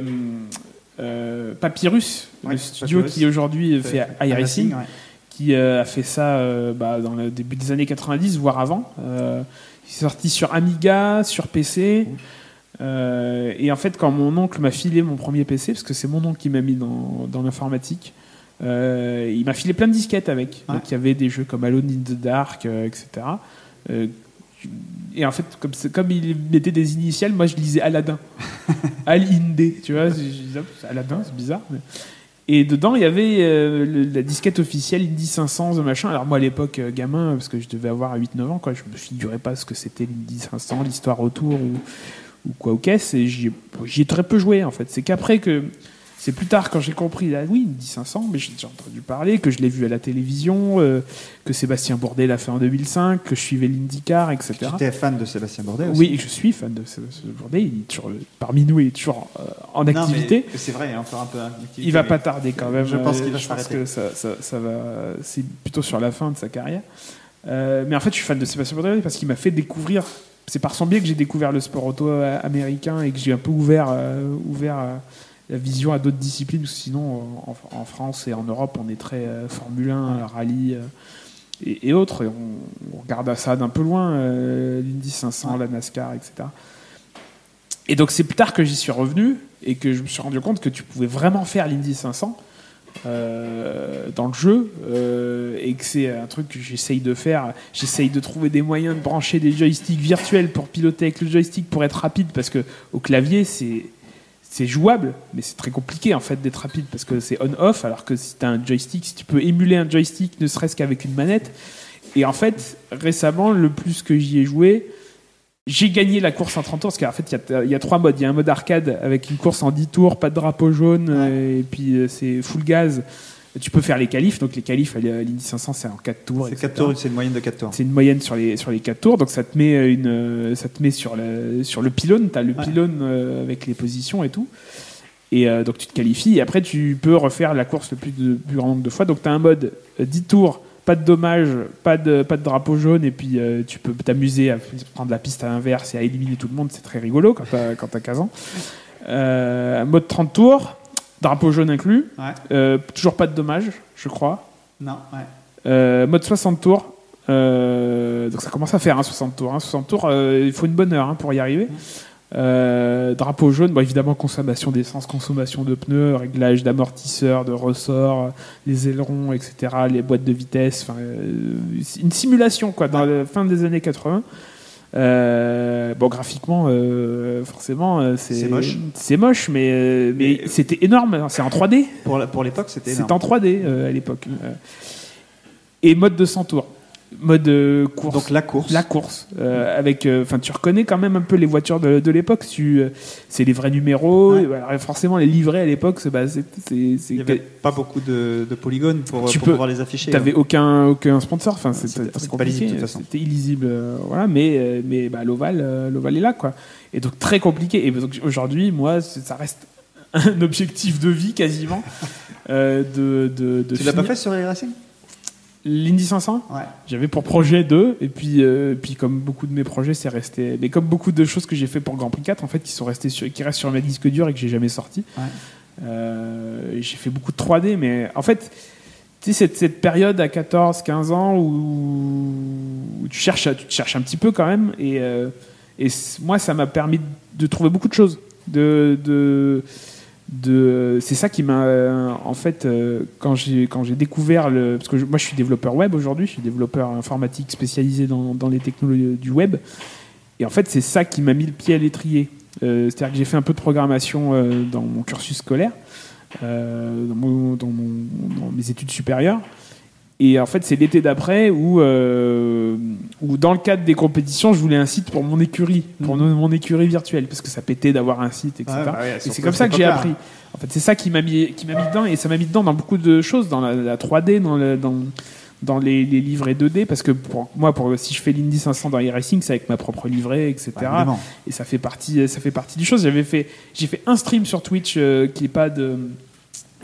euh, Papyrus, ouais, le studio Papyrus, qui aujourd'hui fait iRacing, ouais. qui euh, a fait ça euh, bah, dans le début des années quatre-vingt-dix, voire avant. Euh, il est sorti sur Amiga, sur P C. Mmh. Euh, et en fait, quand mon oncle m'a filé mon premier P C, parce que c'est mon oncle qui m'a mis dans, dans l'informatique, euh, il m'a filé plein de disquettes avec. Ouais. Donc il y avait des jeux comme Alone in the Dark, euh, et cetera. Euh, Et en fait, comme, comme il mettait des initiales, moi je lisais Aladdin. Al-Indé, tu vois. Je disais, Aladdin, c'est bizarre. Mais... Et dedans, il y avait euh, le, la disquette officielle Indy cinq cents, machin. Alors moi, à l'époque, gamin, parce que je devais avoir huit neuf ans, quoi, je me figurais pas ce que c'était l'Indy cinq cents, l'histoire autour ou, ou quoi, ou qu'est-ce. Et j'y, j'y ai très peu joué, en fait. C'est qu'après que... C'est plus tard quand j'ai compris, là, oui, Indy cinq cents, mais j'ai déjà entendu parler, que je l'ai vu à la télévision, euh, que Sébastien Bourdais l'a fait en deux mille cinq, que je suivais l'IndyCar, et cetera. Tu étais fan de Sébastien Bourdais aussi ? Oui, je suis fan de Sébastien Bourdais. Il est toujours, parmi nous, il est toujours euh, en non, activité. Mais c'est vrai, il est encore un peu en activité. Il va pas tarder quand même. Je pense qu'il va je pense que ça, ça, ça va, c'est plutôt sur la fin de sa carrière. Euh, mais en fait, je suis fan de Sébastien Bourdais parce qu'il m'a fait découvrir. C'est par son biais que j'ai découvert le sport auto américain et que j'ai un peu ouvert... Euh, ouvert euh, la vision à d'autres disciplines, parce que sinon en, en France et en Europe on est très euh, Formule un, ouais. Rallye euh, et, et autres, et on, on regarde ça d'un peu loin, euh, l'Indy cinq cents, ouais. La NASCAR, et cetera. Et donc c'est plus tard que j'y suis revenu et que je me suis rendu compte que tu pouvais vraiment faire l'Indy cinq cents euh, dans le jeu, euh, et que c'est un truc que j'essaye de faire. J'essaye de trouver des moyens de brancher des joysticks virtuels pour piloter avec le joystick, pour être rapide, parce que au clavier c'est C'est jouable, mais c'est très compliqué en fait d'être rapide parce que c'est on-off, alors que si tu as un joystick, si tu peux émuler un joystick ne serait-ce qu'avec une manette. Et en fait, récemment, le plus que j'y ai joué, j'ai gagné la course en trente tours parce qu'en fait, il y, y a trois modes. Il y a un mode arcade avec une course en dix tours, pas de drapeau jaune, ouais. Et puis c'est full gaz. Tu peux faire les qualifs, donc les qualifs à l'Indy cinq cents c'est en quatre tours. C'est, quatre tours, c'est une moyenne de quatre tours. C'est une moyenne sur les, sur les quatre tours, donc ça te met, une, ça te met sur, la, sur le pylône, tu as le ouais. pylône avec les positions et tout. Et euh, donc tu te qualifies et après tu peux refaire la course le plus, de, plus grand nombre de fois. Donc tu as un mode dix tours, pas de dommages, pas de, pas de drapeau jaune, et puis euh, tu peux t'amuser à prendre la piste à l'inverse et à éliminer tout le monde, c'est très rigolo quand tu as quand t'as quinze ans. Euh, mode trente tours. Drapeau jaune inclus, ouais. euh, toujours pas de dommages, je crois. Non, ouais. Euh, mode soixante tours, euh, donc ça commence à faire hein, soixante tours. Hein. soixante tours, euh, il faut une bonne heure hein, pour y arriver. Euh, drapeau jaune, bon, évidemment, consommation d'essence, consommation de pneus, réglage d'amortisseurs, de ressorts, les ailerons, et cetera, les boîtes de vitesse. Euh, une simulation, quoi, dans ouais. la fin des années quatre-vingt. Euh, bon, graphiquement, euh, forcément, euh, c'est, c'est moche. C'est moche, mais, euh, mais, mais c'était énorme. C'est en trois D. Pour, la, pour l'époque, c'était énorme. C'était en trois D euh, à l'époque. Mmh. Et mode de cent tours. Mode euh, course. Donc la course. La course. Euh, avec, euh, tu reconnais quand même un peu les voitures de, de l'époque. Tu, euh, c'est les vrais numéros. Ouais. Alors, forcément, les livrets à l'époque, c'est, bah, c'est, c'est, c'est... il n'y avait pas beaucoup de, de polygones pour, pour peux, pouvoir les afficher. Tu n'avais hein. aucun, aucun sponsor. Enfin, c'est, c'était, c'était pas lisible de toute façon. C'était illisible. Euh, voilà, mais euh, mais bah, l'ovale, euh, l'ovale est là, quoi. Et donc très compliqué. Et donc, aujourd'hui, moi, ça reste un objectif de vie quasiment. euh, de, de, de tu finir. L'as pas fait sur iRacing? L'Indy cinq cents, ouais. J'avais pour projet deux, et puis, euh, puis comme beaucoup de mes projets, c'est resté. Mais comme beaucoup de choses que j'ai fait pour Grand Prix quatre, en fait, qui sont restées sur, qui restent sur mes disques durs et que j'ai jamais sorti. Ouais. Euh, j'ai fait beaucoup de trois D, mais en fait, tu sais, cette, cette période à quatorze, quinze ans où, où tu cherches, tu te cherches un petit peu quand même, et, euh, et moi, ça m'a permis de trouver beaucoup de choses, de. de De, c'est ça qui m'a euh, en fait euh, quand j'ai quand j'ai découvert le parce que je, moi je suis développeur web aujourd'hui, je suis développeur informatique spécialisé dans dans les technologies du web, et en fait c'est ça qui m'a mis le pied à l'étrier, euh, c'est-à-dire que j'ai fait un peu de programmation euh, dans mon cursus scolaire, euh, dans, mon, dans, mon, dans mes études supérieures, et en fait c'est l'été d'après où euh, où dans le cadre des compétitions je voulais un site pour mon écurie, pour mmh. mon écurie virtuelle, parce que ça pétait d'avoir un site, etc. ah, bah ouais, et c'est comme ça que j'ai clair. appris en fait, c'est ça qui m'a mis qui m'a mis dedans, et ça m'a mis dedans dans beaucoup de choses, dans la, la trois D, dans le, dans dans les, les livrets deux D, parce que pour moi, pour si je fais l'Indy cinq cents dans iRacing, c'est avec ma propre livrée, et cetera. Bah, et ça fait partie ça fait partie du chose. J'avais fait j'ai fait un stream sur Twitch euh, qui est pas de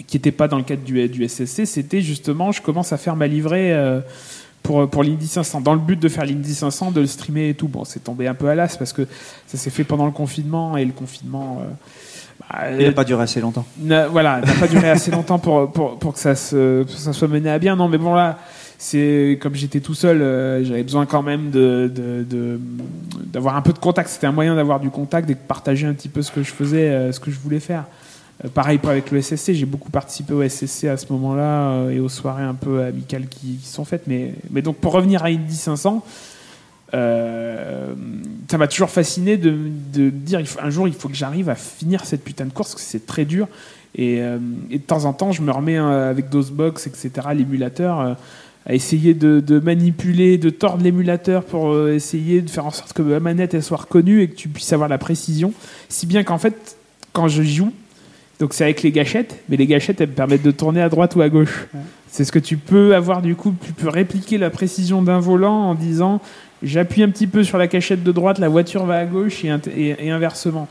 qui n'était pas dans le cadre du, du S S C, c'était justement, je commence à faire ma livrée euh, pour, pour l'Indy cinq cents, dans le but de faire l'Indy cinq cents, de le streamer et tout. Bon, c'est tombé un peu à l'as, parce que ça s'est fait pendant le confinement, et le confinement... Euh, bah, il n'a euh, pas duré assez longtemps. Ne, voilà, il n'a pas duré assez longtemps pour, pour, pour que ça, se, pour que ça soit mené à bien. Non, mais bon, là, c'est, comme j'étais tout seul, euh, j'avais besoin quand même de, de, de, d'avoir un peu de contact. C'était un moyen d'avoir du contact et de partager un petit peu ce que je faisais, euh, ce que je voulais faire. Pareil avec le S S C, j'ai beaucoup participé au S S C à ce moment-là, euh, et aux soirées un peu amicales qui, qui sont faites. Mais, mais donc pour revenir à Indy cinq cents, euh, ça m'a toujours fasciné de, de dire il faut, un jour il faut que j'arrive à finir cette putain de course, parce que c'est très dur. Et, euh, et de temps en temps, je me remets euh, avec DOSBox, et cetera, l'émulateur, euh, à essayer de, de manipuler, de tordre l'émulateur pour euh, essayer de faire en sorte que la manette elle soit reconnue et que tu puisses avoir la précision. Si bien qu'en fait, quand je joue, donc c'est avec les gâchettes, mais les gâchettes elles me permettent de tourner à droite ou à gauche. Ouais. C'est ce que tu peux avoir du coup, tu peux répliquer la précision d'un volant en disant j'appuie un petit peu sur la gâchette de droite, la voiture va à gauche et, et, et inversement.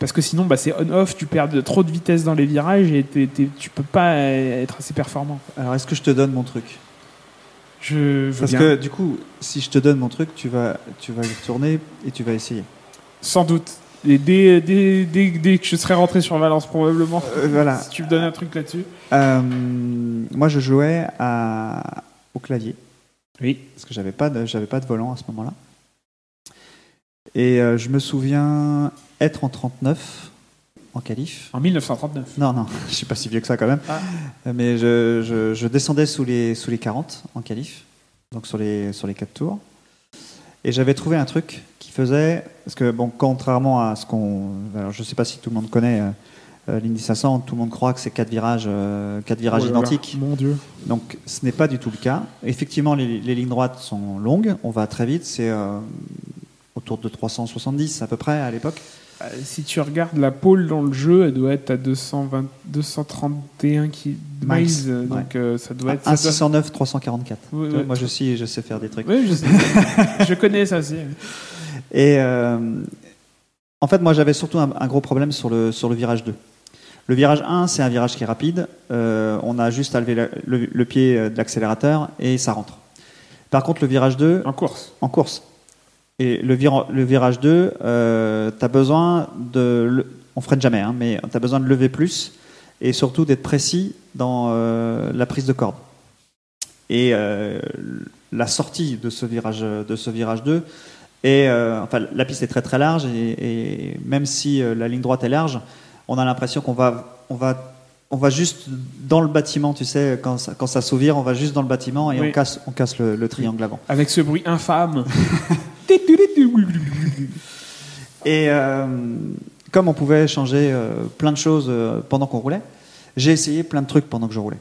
Parce que sinon bah, c'est on-off, tu perds de, trop de vitesse dans les virages et t'es, t'es, tu peux pas être assez performant. Alors est-ce que je te donne mon truc ? Je veux Parce bien. que du coup, si je te donne mon truc, tu vas, tu vas y retourner et tu vas essayer. Sans doute. Et dès, dès, dès, dès que je serais rentré sur Valence, probablement, euh, voilà. Si tu me donnes un truc là-dessus. Euh, moi, je jouais à, au clavier. Oui. Parce que j'avais pas de, j'avais pas de volant à ce moment-là. Et euh, je me souviens être en trente-neuf, en qualif. En mille neuf cent trente-neuf. Non, non, je suis pas si vieux que ça quand même. Ah. Mais je, je, je descendais sous les, sous les quarante en qualif, donc sur les, sur les quatre tours. Et j'avais trouvé un truc qui faisait, parce que bon, contrairement à ce qu'on, alors je sais pas si tout le monde connaît euh, l'Indy cinq cents, tout le monde croit que c'est quatre virages, euh, quatre virages oh là identiques. Là, mon Dieu. Donc ce n'est pas du tout le cas. Effectivement, les, les lignes droites sont longues, on va très vite, c'est euh, autour de trois cent soixante-dix à peu près à l'époque. Euh, si tu regardes la pole dans le jeu, elle doit être à deux cent vingt, deux cent trente et un qui miles, euh, ouais. donc euh, ça doit être un six cent neuf, trois cent quarante-quatre. Oui, oui. Moi je sais, je sais faire des trucs. Oui, je, sais. Je connais ça aussi. Et euh, en fait, moi j'avais surtout un, un gros problème sur le sur le virage deux. Le virage un, c'est un virage qui est rapide. Euh, on a juste à lever la, le, le pied de l'accélérateur et ça rentre. Par contre, le virage deux en course, en course. Et le, vira- le virage deux, euh, t'as besoin de. Le- on freine jamais, hein, mais t'as besoin de lever plus et surtout d'être précis dans euh, la prise de corde. Et euh, la sortie de ce virage, de ce virage deux, est, euh, enfin, la piste est très très large et, et même si euh, la ligne droite est large, on a l'impression qu'on va, on va, on va juste dans le bâtiment, tu sais, quand ça, quand ça s'ouvre, on va juste dans le bâtiment et oui. on casse, on casse le, le triangle avant. Avec ce bruit infâme. Et euh, comme on pouvait changer euh, plein de choses euh, pendant qu'on roulait, j'ai essayé plein de trucs pendant que je roulais.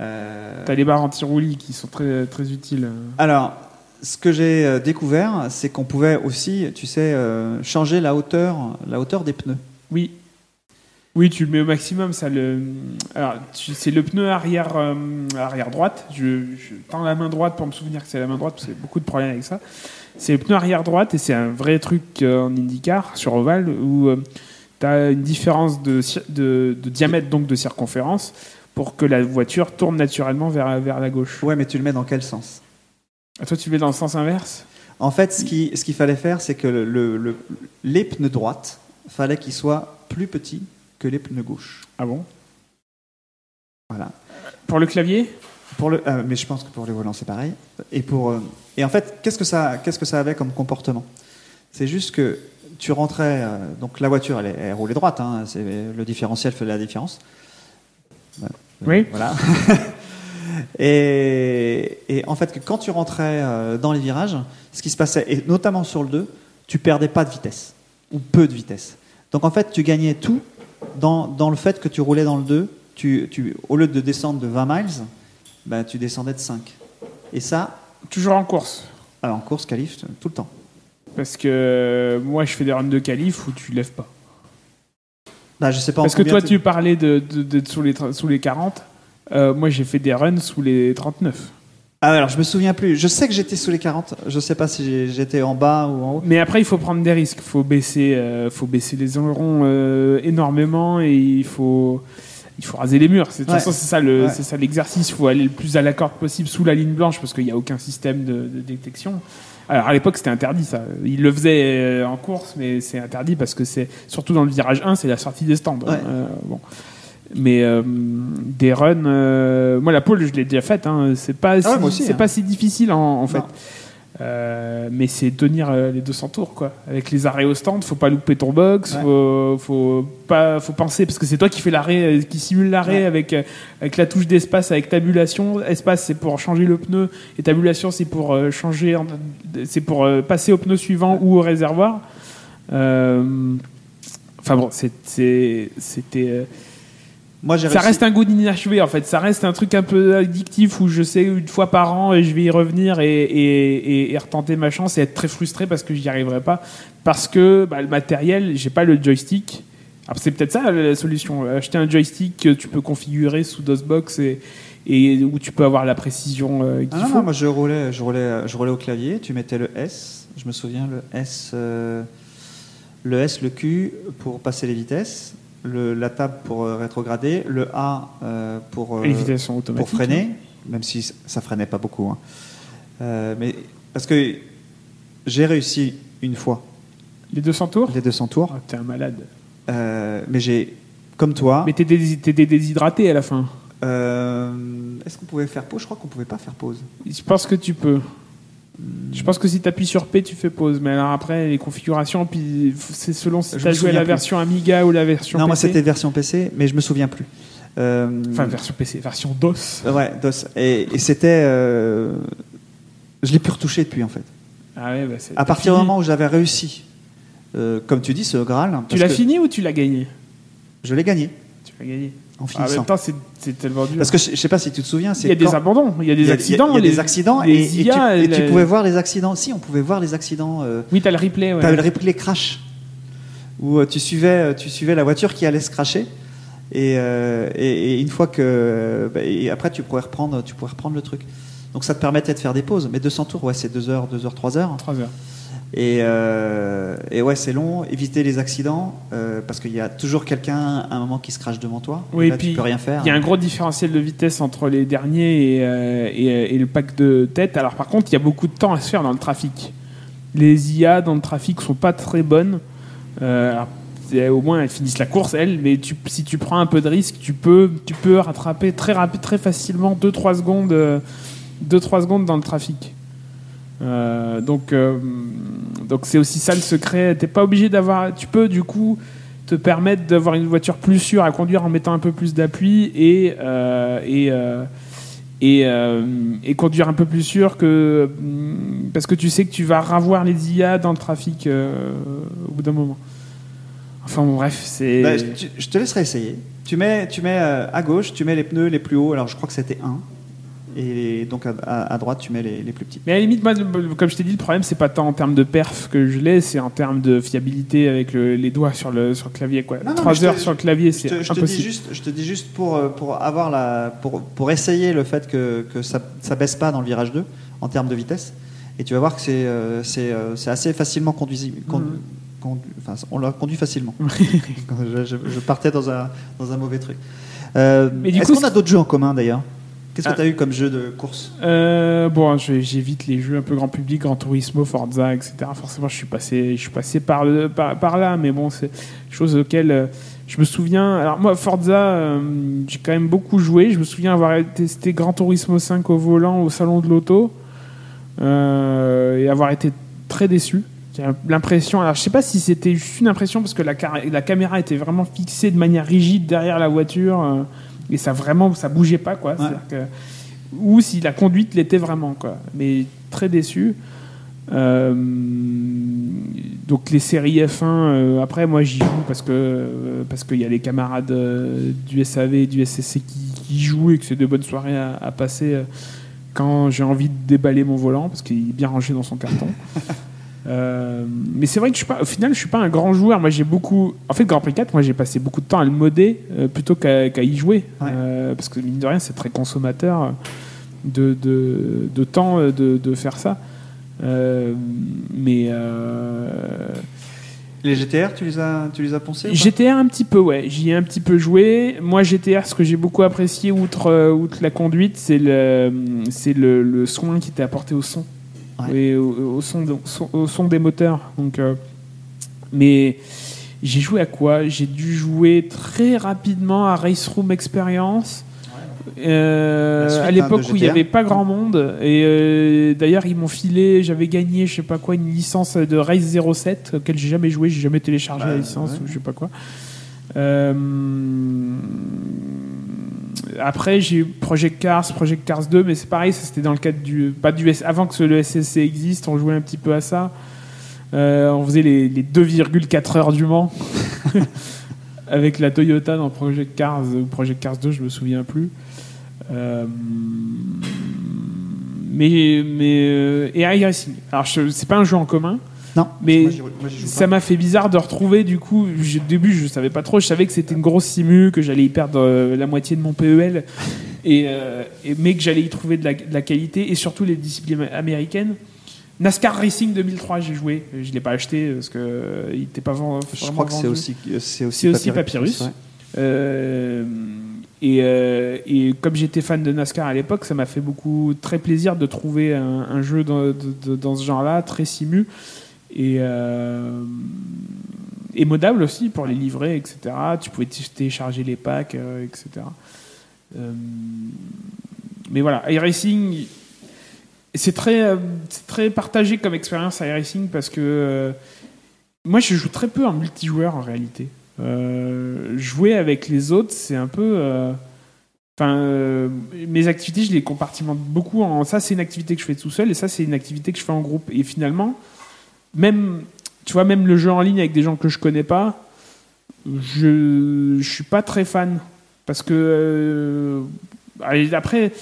Euh... T'as les barres anti-roulis qui sont très, très utiles. Alors, ce que j'ai euh, découvert, c'est qu'on pouvait aussi, tu sais, euh, changer la hauteur, la hauteur des pneus. Oui. Oui, tu le mets au maximum. Ça, le... Alors, tu... c'est le pneu arrière, euh, arrière droite. Je... je tends la main droite pour me souvenir que c'est la main droite, parce que j'ai beaucoup de problèmes avec ça. C'est le pneu arrière droite, et c'est un vrai truc euh, en IndyCar, sur ovale, où euh, tu as une différence de, de, de diamètre, donc de circonférence, pour que la voiture tourne naturellement vers, vers la gauche. Ouais, mais tu le mets dans quel sens ? Ah, toi, tu le mets dans le sens inverse ? En fait, ce, qui, ce qu'il fallait faire, c'est que le, le, les pneus droites, fallait qu'ils soient plus petits que les pneus gauche. Ah bon ? Voilà. Pour le clavier ? Pour le, euh, mais je pense que pour les volants, c'est pareil. Et, pour, euh, et en fait, qu'est-ce que, ça, qu'est-ce que ça avait comme comportement ? C'est juste que tu rentrais... Euh, donc la voiture, elle, elle roulait droite. Hein, c'est, le différentiel faisait la différence. Euh, oui. Voilà. et, et en fait, que quand tu rentrais euh, dans les virages, ce qui se passait, et notamment sur le deux, tu perdais pas de vitesse. Ou peu de vitesse. Donc en fait, tu gagnais tout dans, dans le fait que tu roulais dans le deux. Tu, tu, au lieu de descendre de vingt miles... Ben, tu descendais de cinq. Et ça... Toujours en course. Alors, en course, qualif, tout le temps. Parce que moi, je fais des runs de qualif où tu lèves pas. Ben, je sais pas. Parce que toi, t'es... tu parlais de, de, de, de sous, les, sous les quarante. Euh, moi, j'ai fait des runs sous les trente-neuf. Ah, alors, je me souviens plus. Je sais que j'étais sous les quarante. Je sais pas si j'étais en bas ou en haut. Mais après, il faut prendre des risques. Il faut baisser, euh, faut baisser les ailerons euh, énormément et il faut... Il faut raser les murs. De toute ouais. façon, c'est ça, le, ouais. c'est ça l'exercice. Il faut aller le plus à la corde possible sous la ligne blanche parce qu'il n'y a aucun système de, de détection. Alors, à l'époque, c'était interdit, ça. Ils le faisaient en course, mais c'est interdit parce que c'est... Surtout dans le virage un, c'est la sortie des stands. Ouais. Euh, bon. Mais euh, des runs... Euh, moi, la pole, je l'ai déjà faite. Hein. C'est pas, ah, si, aussi, c'est hein. pas si difficile, en, en fait. Euh, mais c'est tenir euh, les deux cents tours, quoi. Avec les arrêts au stand, faut pas louper ton box, ouais. faut, faut pas, faut penser parce que c'est toi qui fais l'arrêt, euh, qui simule l'arrêt ouais. avec euh, avec la touche d'espace, avec tabulation. Espace, c'est pour changer le pneu, et tabulation, c'est pour euh, changer, en, c'est pour euh, passer au pneu suivant ouais. ou au réservoir. Enfin euh, bon, c'est, c'est, c'était. Euh, Moi, j'ai ça réussi. Reste un goût d'inachevé, en fait. Ça reste un truc un peu addictif où je sais une fois par an et je vais y revenir et, et, et, et retenter ma chance et être très frustré parce que j'y arriverai pas. Parce que bah, le matériel, j'ai pas le joystick. Alors, c'est peut-être ça la solution. Acheter un joystick que tu peux configurer sous DOSBox et, et où tu peux avoir la précision euh, qu'il ah non, faut. Non, moi je roulais, je, roulais, je roulais au clavier, tu mettais le S, je me souviens, le S, euh, le, S le Q pour passer les vitesses. Le, la table pour euh, rétrograder, le A euh, pour, euh, pour freiner, même si ça freinait pas beaucoup. Hein. Euh, mais parce que j'ai réussi une fois. Les deux cents tours ? Les deux cents tours. Ah, t'es un malade. Euh, mais j'ai, comme toi. Mais t'es, dés- t'es déshydraté à la fin. Euh, est-ce qu'on pouvait faire pause ? Je crois qu'on pouvait pas faire pause. Je pense que tu peux. Je pense que si tu appuies sur P, tu fais pause. Mais alors après, les configurations, puis c'est selon si tu as joué à la plus. version Amiga ou la version non, P C. Non, moi c'était version P C, mais je me souviens plus. Euh... Enfin, version P C, version DOS. Ouais, DOS. Et, et c'était. Euh... Je l'ai plus retouché depuis en fait. Ah ouais, bah c'est. À partir du moment où j'avais réussi, euh, comme tu dis, ce Graal. Tu l'as fini ou tu l'as gagné ? Je l'ai gagné. Tu l'as gagné. En, ah, en même temps, c'est, c'est tellement dur. Parce que je, je sais pas si tu te souviens, c'est il y a des abandons, il y a des accidents, il y a, il y a des accidents les, et, les I A, et, tu, et les... tu pouvais voir les accidents. Si, on pouvait voir les accidents. Euh, oui, t'as le replay. Ouais. T'as le replay crash où euh, tu suivais, tu suivais la voiture qui allait se crasher et, euh, et, et une fois que bah, et après tu pouvais reprendre, tu pouvais reprendre le truc. Donc ça te permettait de faire des pauses. Mais deux cents tours, ouais, c'est deux heures, deux heures, trois heures. trois heures. Et, euh, et ouais, c'est long. Éviter les accidents euh, parce qu'il y a toujours quelqu'un à un moment qui se crache devant toi. Oui, et là, puis tu peux rien faire. Il y a un gros différentiel de vitesse entre les derniers et, euh, et, et le pack de tête. Alors par contre, il y a beaucoup de temps à se faire dans le trafic. Les I A dans le trafic sont pas très bonnes. Euh, alors, au moins, elles finissent la course, elles. Mais tu, si tu prends un peu de risque, tu peux, tu peux rattraper très rapide, très facilement deux à trois secondes, euh, deux à trois secondes dans le trafic. Euh, donc, euh, donc c'est aussi ça le secret. T'es pas obligé d'avoir. Tu peux du coup te permettre d'avoir une voiture plus sûre à conduire en mettant un peu plus d'appui et euh, et, euh, et, euh, et conduire un peu plus sûr, que parce que tu sais que tu vas revoir les I A dans le trafic euh, au bout d'un moment. Enfin bon, bref, c'est... Bah, je, je te laisserai essayer. Tu mets, tu mets euh, à gauche, tu mets les pneus les plus hauts, alors je crois que c'était un. Et donc à, à droite, tu mets les, les plus petits. Mais à la limite, moi, comme je t'ai dit, le problème, c'est pas tant en termes de perf que je l'ai, c'est en termes de fiabilité avec le, les doigts sur le, sur le clavier. Quoi. Non, trois non, heures te, sur le clavier, c'est te, impossible. Je te dis juste, je te dis juste pour, pour, avoir la, pour, pour essayer le fait que, que ça, ça baisse pas dans le virage deux en termes de vitesse. Et tu vas voir que c'est, euh, c'est, euh, c'est assez facilement conduisible. Condu- mmh. condu- enfin, on l'a conduit facilement. je, je, je partais dans un, dans un mauvais truc. Euh, Mais du est-ce coup, qu'on a d'autres c'est... jeux en commun d'ailleurs ? Qu'est-ce que ah. tu as eu comme jeu de course ? euh, Bon, je, j'évite les jeux un peu grand public, Gran Turismo, Forza, et cetera. Forcément, je suis passé, je suis passé par, le, par, par là, mais bon, c'est chose auxquelles je me souviens. Alors moi, Forza, euh, j'ai quand même beaucoup joué. Je me souviens avoir testé Gran Turismo cinq au volant au salon de l'auto euh, et avoir été très déçu. J'ai l'impression, alors je sais pas si c'était juste une impression parce que la, car- la caméra était vraiment fixée de manière rigide derrière la voiture. Euh, Et ça vraiment, ça bougeait pas, quoi. Ouais. Que, ou si la conduite l'était vraiment, quoi. Mais très déçu. Euh, donc les séries F un, euh, après moi j'y joue parce que euh, parce qu'il y a les camarades euh, du S A V et du S S C qui, qui jouent et que c'est de bonnes soirées à, à passer euh, quand j'ai envie de déballer mon volant parce qu'il est bien rangé dans son carton. Euh, mais c'est vrai que je suis pas, au final je suis pas un grand joueur. Moi j'ai beaucoup, en fait Grand Prix quatre, moi j'ai passé beaucoup de temps à le modder euh, plutôt qu'à, qu'à y jouer, ouais. euh, parce que mine de rien c'est très consommateur de, de, de temps de, de faire ça. Euh, mais euh... les G T R, tu les as, tu les as poncés ? G T R un petit peu, ouais, j'y ai un petit peu joué. Moi G T R, ce que j'ai beaucoup apprécié outre, outre la conduite, c'est le, c'est le, le soin qui était apporté au son. Et au, au, son de, au son des moteurs. Donc, euh, mais j'ai joué à quoi ? J'ai dû jouer très rapidement à Race Room Experience. Ouais. Euh, suite, à l'époque hein, où il n'y avait pas grand monde. Et euh, d'ailleurs, ils m'ont filé, j'avais gagné, je sais pas quoi, une licence de Race zéro sept, auquel j'ai jamais joué, j'ai jamais téléchargé bah, la licence ouais. ou je sais pas quoi. Euh, Après, j'ai eu Project Cars, Project Cars deux, mais c'est pareil, ça, c'était dans le cadre du... Pas du S, avant que le S S C existe, on jouait un petit peu à ça. Euh, on faisait les, les deux virgule quatre heures du Mans avec la Toyota dans Project Cars ou Project Cars deux, je me souviens plus. Euh... Mais, mais, euh... Et iRacing. Alors, je, c'est pas un jeu en commun. Non, mais moi, moi, ça m'a fait bizarre de retrouver du coup. Au début, je savais pas trop. Je savais que c'était une grosse simu, que j'allais y perdre euh, la moitié de mon P E L, et, euh, et mais que j'allais y trouver de la, de la qualité et surtout les disciplines américaines. NASCAR Racing deux mille trois, j'ai joué. Je l'ai pas acheté parce que euh, il était pas vendu. Je crois que vendu. c'est aussi c'est aussi, c'est aussi Papyrus. Papyrus. Euh, et, euh, et comme j'étais fan de NASCAR à l'époque, ça m'a fait beaucoup très plaisir de trouver un, un jeu dans, de, de, dans ce genre-là, très simu. Et, euh, et modable aussi pour les livrets, et cetera. Tu pouvais télécharger les packs, euh, et cetera. Euh, mais voilà, iRacing, c'est très, euh, c'est très partagé comme expérience iRacing parce que euh, moi je joue très peu en multijoueur en réalité. Euh, jouer avec les autres, c'est un peu. Euh, Enfin, euh, mes activités, je les compartimente beaucoup. En, ça, c'est une activité que je fais tout seul et ça, c'est une activité que je fais en groupe. Et finalement, même, tu vois, même le jeu en ligne avec des gens que je connais pas, je, je suis pas très fan parce que euh, après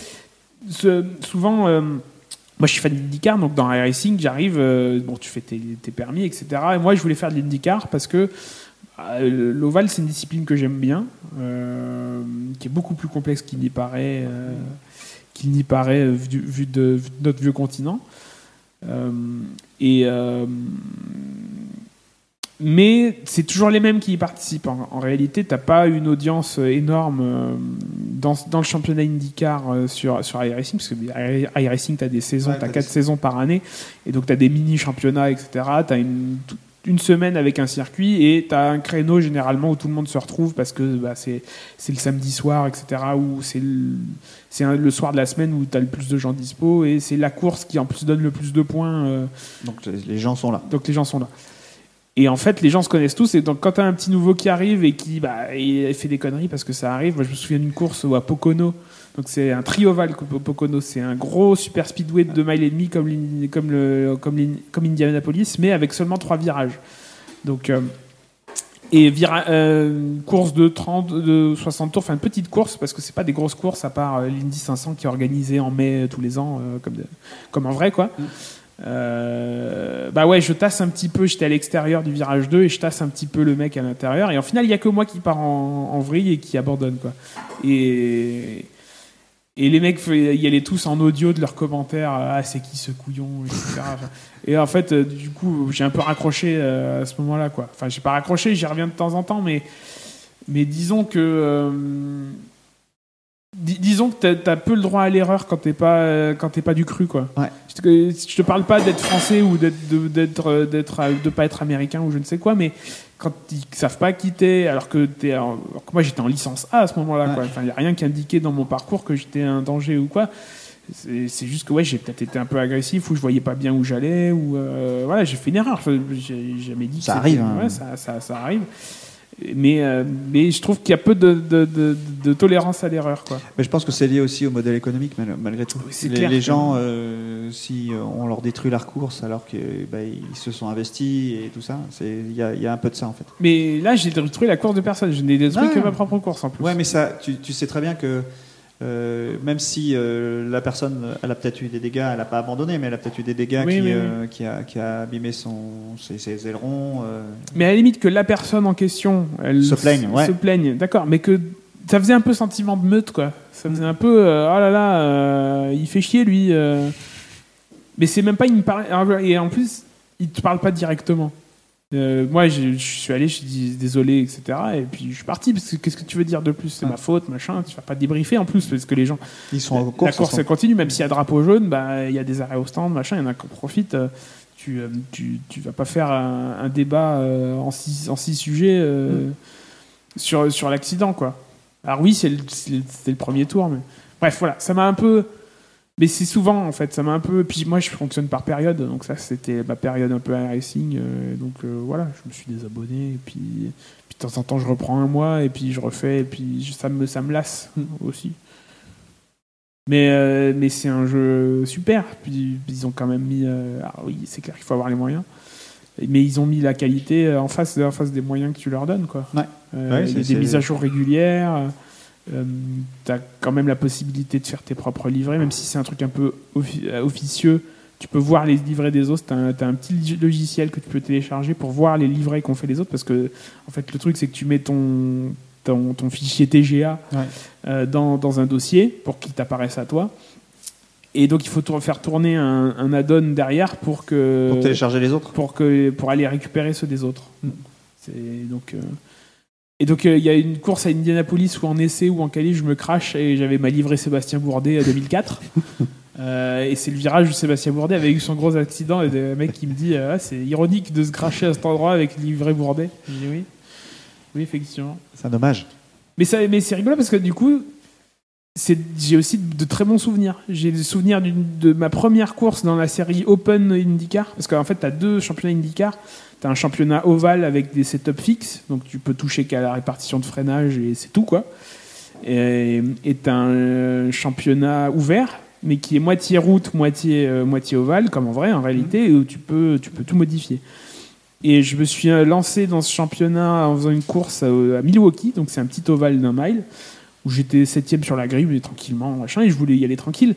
ce, souvent euh, moi je suis fan d'IndyCar, donc dans iRacing j'arrive euh, bon tu fais tes, tes permis, etc. Et moi je voulais faire de l'IndyCar parce que euh, l'ovale c'est une discipline que j'aime bien, euh, qui est beaucoup plus complexe qu'il n'y paraît euh, qu'il n'y paraît euh, vu, vu, de, vu de notre vieux continent. Euh, et euh, mais c'est toujours les mêmes qui y participent. En, en réalité, t'as pas une audience énorme euh, dans, dans le championnat IndyCar euh, sur, sur iRacing, parce que iRacing, t'as des saisons, ouais, t'as quatre saisons par année, et donc t'as des mini-championnats, et cetera. T'as une, une semaine avec un circuit, et t'as un créneau généralement où tout le monde se retrouve parce que bah, c'est, c'est le samedi soir, et cetera, ou c'est le. C'est le soir de la semaine où tu as le plus de gens dispo et c'est la course qui en plus donne le plus de points. Euh, donc les gens sont là. Donc les gens sont là. Et en fait, les gens se connaissent tous. Et donc quand tu as un petit nouveau qui arrive et qui bah, il fait des conneries parce que ça arrive. Moi, je me souviens d'une course à Pocono. Donc c'est un trioval Pocono, c'est un gros super speedway de deux miles et demi comme, comme, le, comme, comme Indianapolis, mais avec seulement trois virages. Donc euh, et vira, euh, course de trente, de soixante tours, enfin une petite course parce que c'est pas des grosses courses à part euh, l'Indy cinq cents qui est organisée en mai tous les ans euh, comme, de, comme en vrai quoi. Mm. Euh, bah ouais, je tasse un petit peu, j'étais à l'extérieur du virage deux et je tasse un petit peu le mec à l'intérieur et en final il y a que moi qui part en, en vrille et qui abandonne quoi. Et et les mecs y allaient tous en audio de leurs commentaires, ah c'est qui ce couillon, et cetera. Et en fait du coup j'ai un peu raccroché à ce moment-là quoi. Enfin j'ai pas raccroché, j'y reviens de temps en temps, mais mais disons que euh, Dis- disons que t'as, t'as peu le droit à l'erreur quand t'es pas euh, quand t'es pas du cru quoi. Ouais. Je, te, je te parle pas d'être français ou d'être de, d'être d'être de pas être américain ou je ne sais quoi, mais quand ils savent pas qui t'es, alors que t'es alors que moi j'étais en licence A à ce moment-là ouais. quoi. Enfin y a rien qui indiquait dans mon parcours que j'étais un danger ou quoi. C'est, c'est juste que ouais j'ai peut-être été un peu agressif ou je voyais pas bien où j'allais ou euh, voilà j'ai fait une erreur. J'ai, j'ai jamais dit. Ça arrive. Hein. Ouais, ça, ça ça arrive. Mais, euh, mais je trouve qu'il y a peu de, de, de, de tolérance à l'erreur, quoi. Mais je pense que c'est lié aussi au modèle économique, malgré tout. Oui, les, les gens, euh, si on leur détruit leur course alors qu'ils bah, se sont investis et tout ça, il y a, y a un peu de ça, en fait. Mais là, j'ai détruit la course de personne. Je n'ai détruit ah, que ma propre course, en plus. Ouais, mais ça, tu, tu sais très bien que euh, même si euh, la personne, elle a peut-être eu des dégâts, elle n'a pas abandonné, mais elle a peut-être eu des dégâts oui, qui, oui, euh, oui. Qui, a, qui a abîmé son, ses, ses ailerons. Euh... Mais à la limite que la personne en question elle se plaigne, s- ouais. se plaigne, d'accord, mais que ça faisait un peu sentiment de meute, quoi. Ça faisait un peu, euh, oh là là, euh, il fait chier lui. Euh... Mais c'est même pas, il me parle, et en plus, il te parle pas directement. Euh, moi je, je suis allé, je dis désolé etc et puis je suis parti parce que qu'est-ce que tu veux dire de plus, c'est ah. ma faute machin, tu vas pas débriefer en plus parce que les gens ils sont la, en course, la course sont... continue même s'il y a drapeau jaune, bah il y a des arrêts au stand machin, il y en a qui en profitent, tu, tu, tu vas pas faire un, un débat euh, en, six, en six sujets euh, mm. sur, sur l'accident quoi. Alors oui c'est le, c'est le, c'était le premier tour mais bref voilà ça m'a un peu mais c'est souvent en fait ça m'a un peu, puis moi je fonctionne par période donc ça c'était ma période un peu iRacing euh, donc euh, voilà je me suis désabonné et puis, puis de temps en temps je reprends un mois et puis je refais et puis je, ça, me, ça me lasse aussi mais, euh, mais c'est un jeu super puis, puis ils ont quand même mis euh, alors oui c'est clair qu'il faut avoir les moyens mais ils ont mis la qualité en face, en face des moyens que tu leur donnes quoi. Ouais. Euh, ouais, c'est, des c'est... mises à jour régulières. Euh, t'as quand même la possibilité de faire tes propres livrets, même si c'est un truc un peu officieux. Tu peux voir les livrets des autres. T'as un, t'as un petit logiciel que tu peux télécharger pour voir les livrets qu'ont fait les autres, parce que en fait le truc c'est que tu mets ton ton, ton fichier T G A ouais. euh, dans dans un dossier pour qu'il t'apparaisse à toi. Et donc il faut t- faire tourner un, un add-on derrière pour que pour télécharger les autres, pour que pour aller récupérer ceux des autres. Mm. C'est donc euh, Et donc, il euh, y a une course à Indianapolis où en essai ou en quali, je me crache et j'avais ma livrée Sébastien Bourdais à deux mille quatre. euh, et c'est le virage où Sébastien Bourdais avait eu son gros accident. Et le mec qui me dit euh, ah, c'est ironique de se cracher à cet endroit avec une livrée Bourdais. Je dis oui. Oui, effectivement. C'est un hommage. Mais, ça, mais c'est rigolo parce que du coup, c'est, j'ai aussi de, de très bons souvenirs. J'ai le souvenir d'une, de ma première course dans la série Open IndyCar. Parce qu'en fait, tu as deux championnats IndyCar. T'as un championnat ovale avec des setups fixes, donc tu peux toucher qu'à la répartition de freinage et c'est tout quoi. Et, et t'as un championnat ouvert, mais qui est moitié route, moitié, euh, moitié ovale, comme en vrai en réalité, et où tu peux, tu peux tout modifier. Et je me suis lancé dans ce championnat en faisant une course à, à Milwaukee, donc c'est un petit ovale d'un mile, où j'étais septième sur la grille, mais tranquillement, machin, et je voulais y aller tranquille.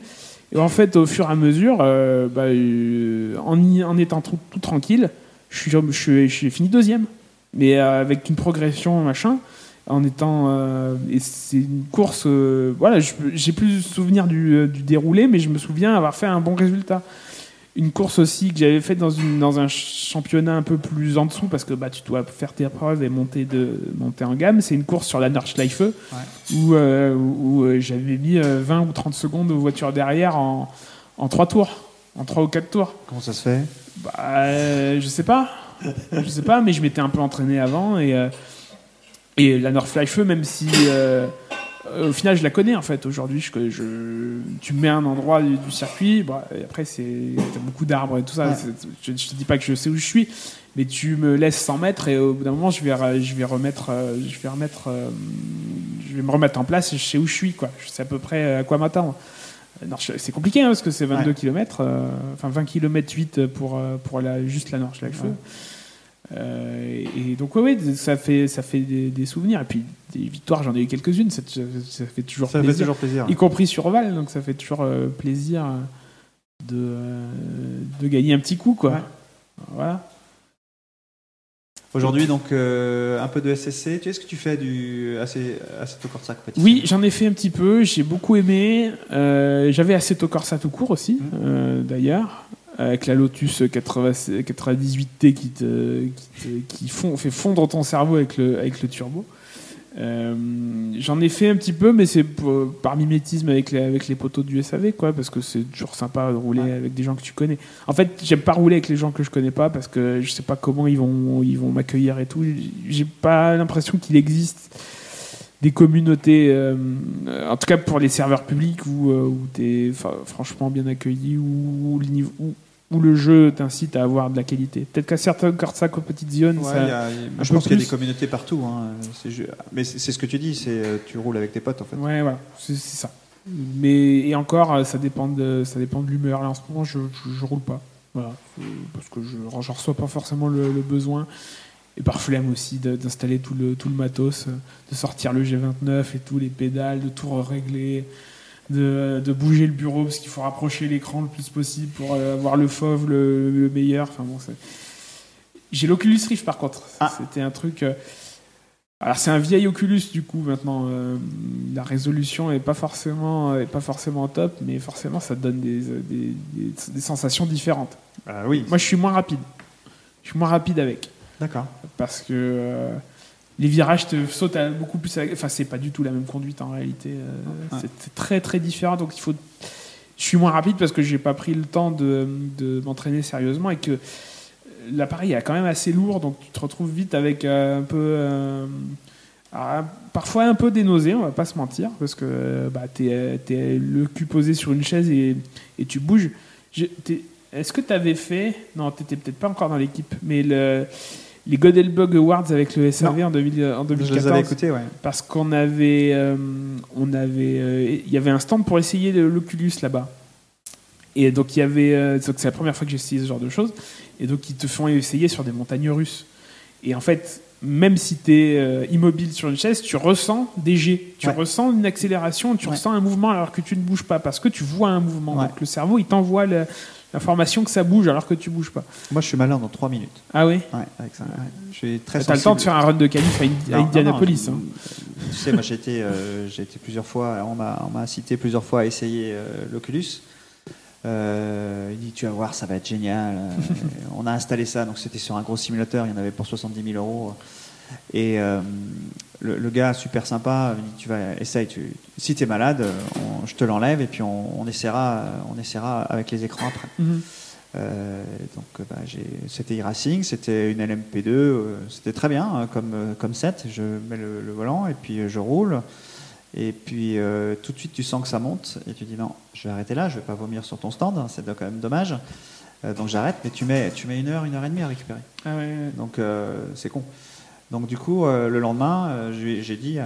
Et en fait, au fur et à mesure, euh, bah, euh, en, y, en étant tout, tout tranquille, Je suis, je, suis, je suis fini deuxième, mais avec une progression machin, en étant euh, et c'est une course. Euh, voilà, je, j'ai plus souvenir du, du déroulé, mais je me souviens avoir fait un bon résultat. Une course aussi que j'avais faite dans une dans un championnat un peu plus en dessous, parce que bah tu dois faire tes preuves et monter de monter en gamme. C'est une course sur la Nordschleife ouais. où, euh, où où j'avais mis vingt ou trente secondes aux voitures derrière en en trois tours, en trois ou quatre tours. Comment ça se fait? Bah, euh, je sais pas, je sais pas, mais je m'étais un peu entraîné avant et euh, et la Nordschleife, même si euh, euh, au final je la connais en fait. Aujourd'hui, je, je tu mets un endroit du, du circuit, bah, et après c'est t'as beaucoup d'arbres et tout ça. Ouais. Je, je te dis pas que je sais où je suis, mais tu me laisses cent mètres et au bout d'un moment je vais je vais remettre je vais remettre je je vais me remettre en place et je sais où je suis, quoi. Je sais à peu près à quoi m'attendre. C'est compliqué, hein, parce que c'est vingt-deux ouais. kilomètres, euh, enfin vingt kilomètres huit pour, pour la, juste la Nordschleife. Ouais. Euh, et donc, oui, ouais, ça fait, ça fait des, des souvenirs. Et puis, des victoires, j'en ai eu quelques-unes, ça, ça fait toujours ça plaisir. Fait toujours plaisir. Y compris sur Val, donc ça fait toujours euh, plaisir de, euh, de gagner un petit coup, quoi. Ouais. Voilà. Aujourd'hui, donc, euh, un peu de S S C. Tu sais ce que tu fais du Assetto Corsa compétition ? Oui, j'en ai fait un petit peu. J'ai beaucoup aimé. Euh, j'avais Assetto Corsa tout court aussi, mmh. euh, d'ailleurs, avec la Lotus quatre-vingt-dix-huit T qui, te, qui, te, qui fond, fait fondre ton cerveau avec le, avec le turbo. Euh, j'en ai fait un petit peu, mais c'est pour, par mimétisme avec les, avec les poteaux du S A V, quoi, parce que c'est toujours sympa de rouler ouais. avec des gens que tu connais. En fait, j'aime pas rouler avec les gens que je connais pas, parce que je sais pas comment ils vont, ils vont m'accueillir et tout. J'ai pas l'impression qu'il existe des communautés, euh, en tout cas pour les serveurs publics, où, où t'es franchement bien accueilli, où, où, où le jeu t'incite à avoir de la qualité. Peut-être qu'à certains Corsa Competition, ouais, ça, y a, je pense qu'il y a des communautés partout. Hein. C'est, mais c'est, c'est ce que tu dis, c'est tu roules avec tes potes, en fait. Ouais, voilà, c'est, c'est ça. Mais et encore, ça dépend de, ça dépend de l'humeur. Là, en ce moment, je, je, je roule pas, voilà, parce que je, je reçois pas forcément le, le besoin. Et par flemme aussi de, d'installer tout le, tout le matos, de sortir le G vingt-neuf et tous les pédales, de tout régler, de, de bouger le bureau parce qu'il faut rapprocher l'écran le plus possible pour avoir le fauve le, le meilleur. Enfin bon, c'est... J'ai l'Oculus Rift par contre. Ah. C'était un truc... Alors c'est un vieil Oculus du coup maintenant. La résolution n'est pas forcément, est pas forcément top, mais forcément ça donne des, des, des, des sensations différentes. Ah oui. Moi je suis moins rapide. Je suis moins rapide avec. D'accord. Parce que euh, les virages te sautent à beaucoup plus. À... Enfin, c'est pas du tout la même conduite en réalité. Euh, ouais. c'est, c'est très très différent. Donc, il faut. Je suis moins rapide parce que j'ai pas pris le temps de, de m'entraîner sérieusement et que l'appareil est quand même assez lourd. Donc, tu te retrouves vite avec euh, un peu. Euh, alors, parfois un peu des nausées, on va pas se mentir, parce que bah, t'es, t'es le cul posé sur une chaise et, et tu bouges. Je, t'es... Est-ce que t'avais fait. Non, t'étais peut-être pas encore dans l'équipe, mais le. Les Godelbug Awards avec le S A V non. en deux mille quatorze. Je les avais écoutés, ouais. Parce qu'on avait, euh, on avait, euh, y avait un stand pour essayer le, l'Oculus là-bas. Et donc il y avait, euh, donc c'est la première fois que j'ai essayé ce genre de choses. Et donc ils te font essayer sur des montagnes russes. Et en fait, même si t'es euh, immobile sur une chaise, tu ressens des jets, tu ouais. ressens une accélération, tu ouais. ressens un mouvement alors que tu ne bouges pas parce que tu vois un mouvement. Ouais. Donc le cerveau, il t'envoie le. L'information que ça bouge alors que tu bouges pas. Moi, je suis malin dans trois minutes. Ah oui ? Ouais, avec ça. Ouais. Je suis très sensible. T'as le temps de faire un run de qualif à, Indi- à Indianapolis. Non, non, hein. Tu sais, moi, j'ai été, euh, j'ai été plusieurs fois, alors on m'a, on m'a incité plusieurs fois à essayer euh, l'Oculus. Euh, il dit, tu vas voir, ça va être génial. On a installé ça, donc c'était sur un gros simulateur, il y en avait pour soixante-dix mille euros. Et euh, le, le gars, super sympa, il dit, tu vas, essaye, tu, si t'es malade, on, je te l'enlève et puis on, on, essaiera, on essaiera avec les écrans après. Mm-hmm. Euh, donc, bah, j'ai, c'était iRacing, c'était une L M P deux, euh, c'était très bien hein, comme, comme set. Je mets le, le volant et puis je roule. Et puis euh, tout de suite, tu sens que ça monte et tu dis non, je vais arrêter là, je vais pas vomir sur ton stand, hein, c'est quand même dommage. Euh, donc j'arrête, mais tu mets, tu mets une heure, une heure et demie à récupérer. Ah, ouais, ouais. Donc euh, c'est con. Donc du coup, euh, le lendemain, euh, j'ai, j'ai, dit, euh,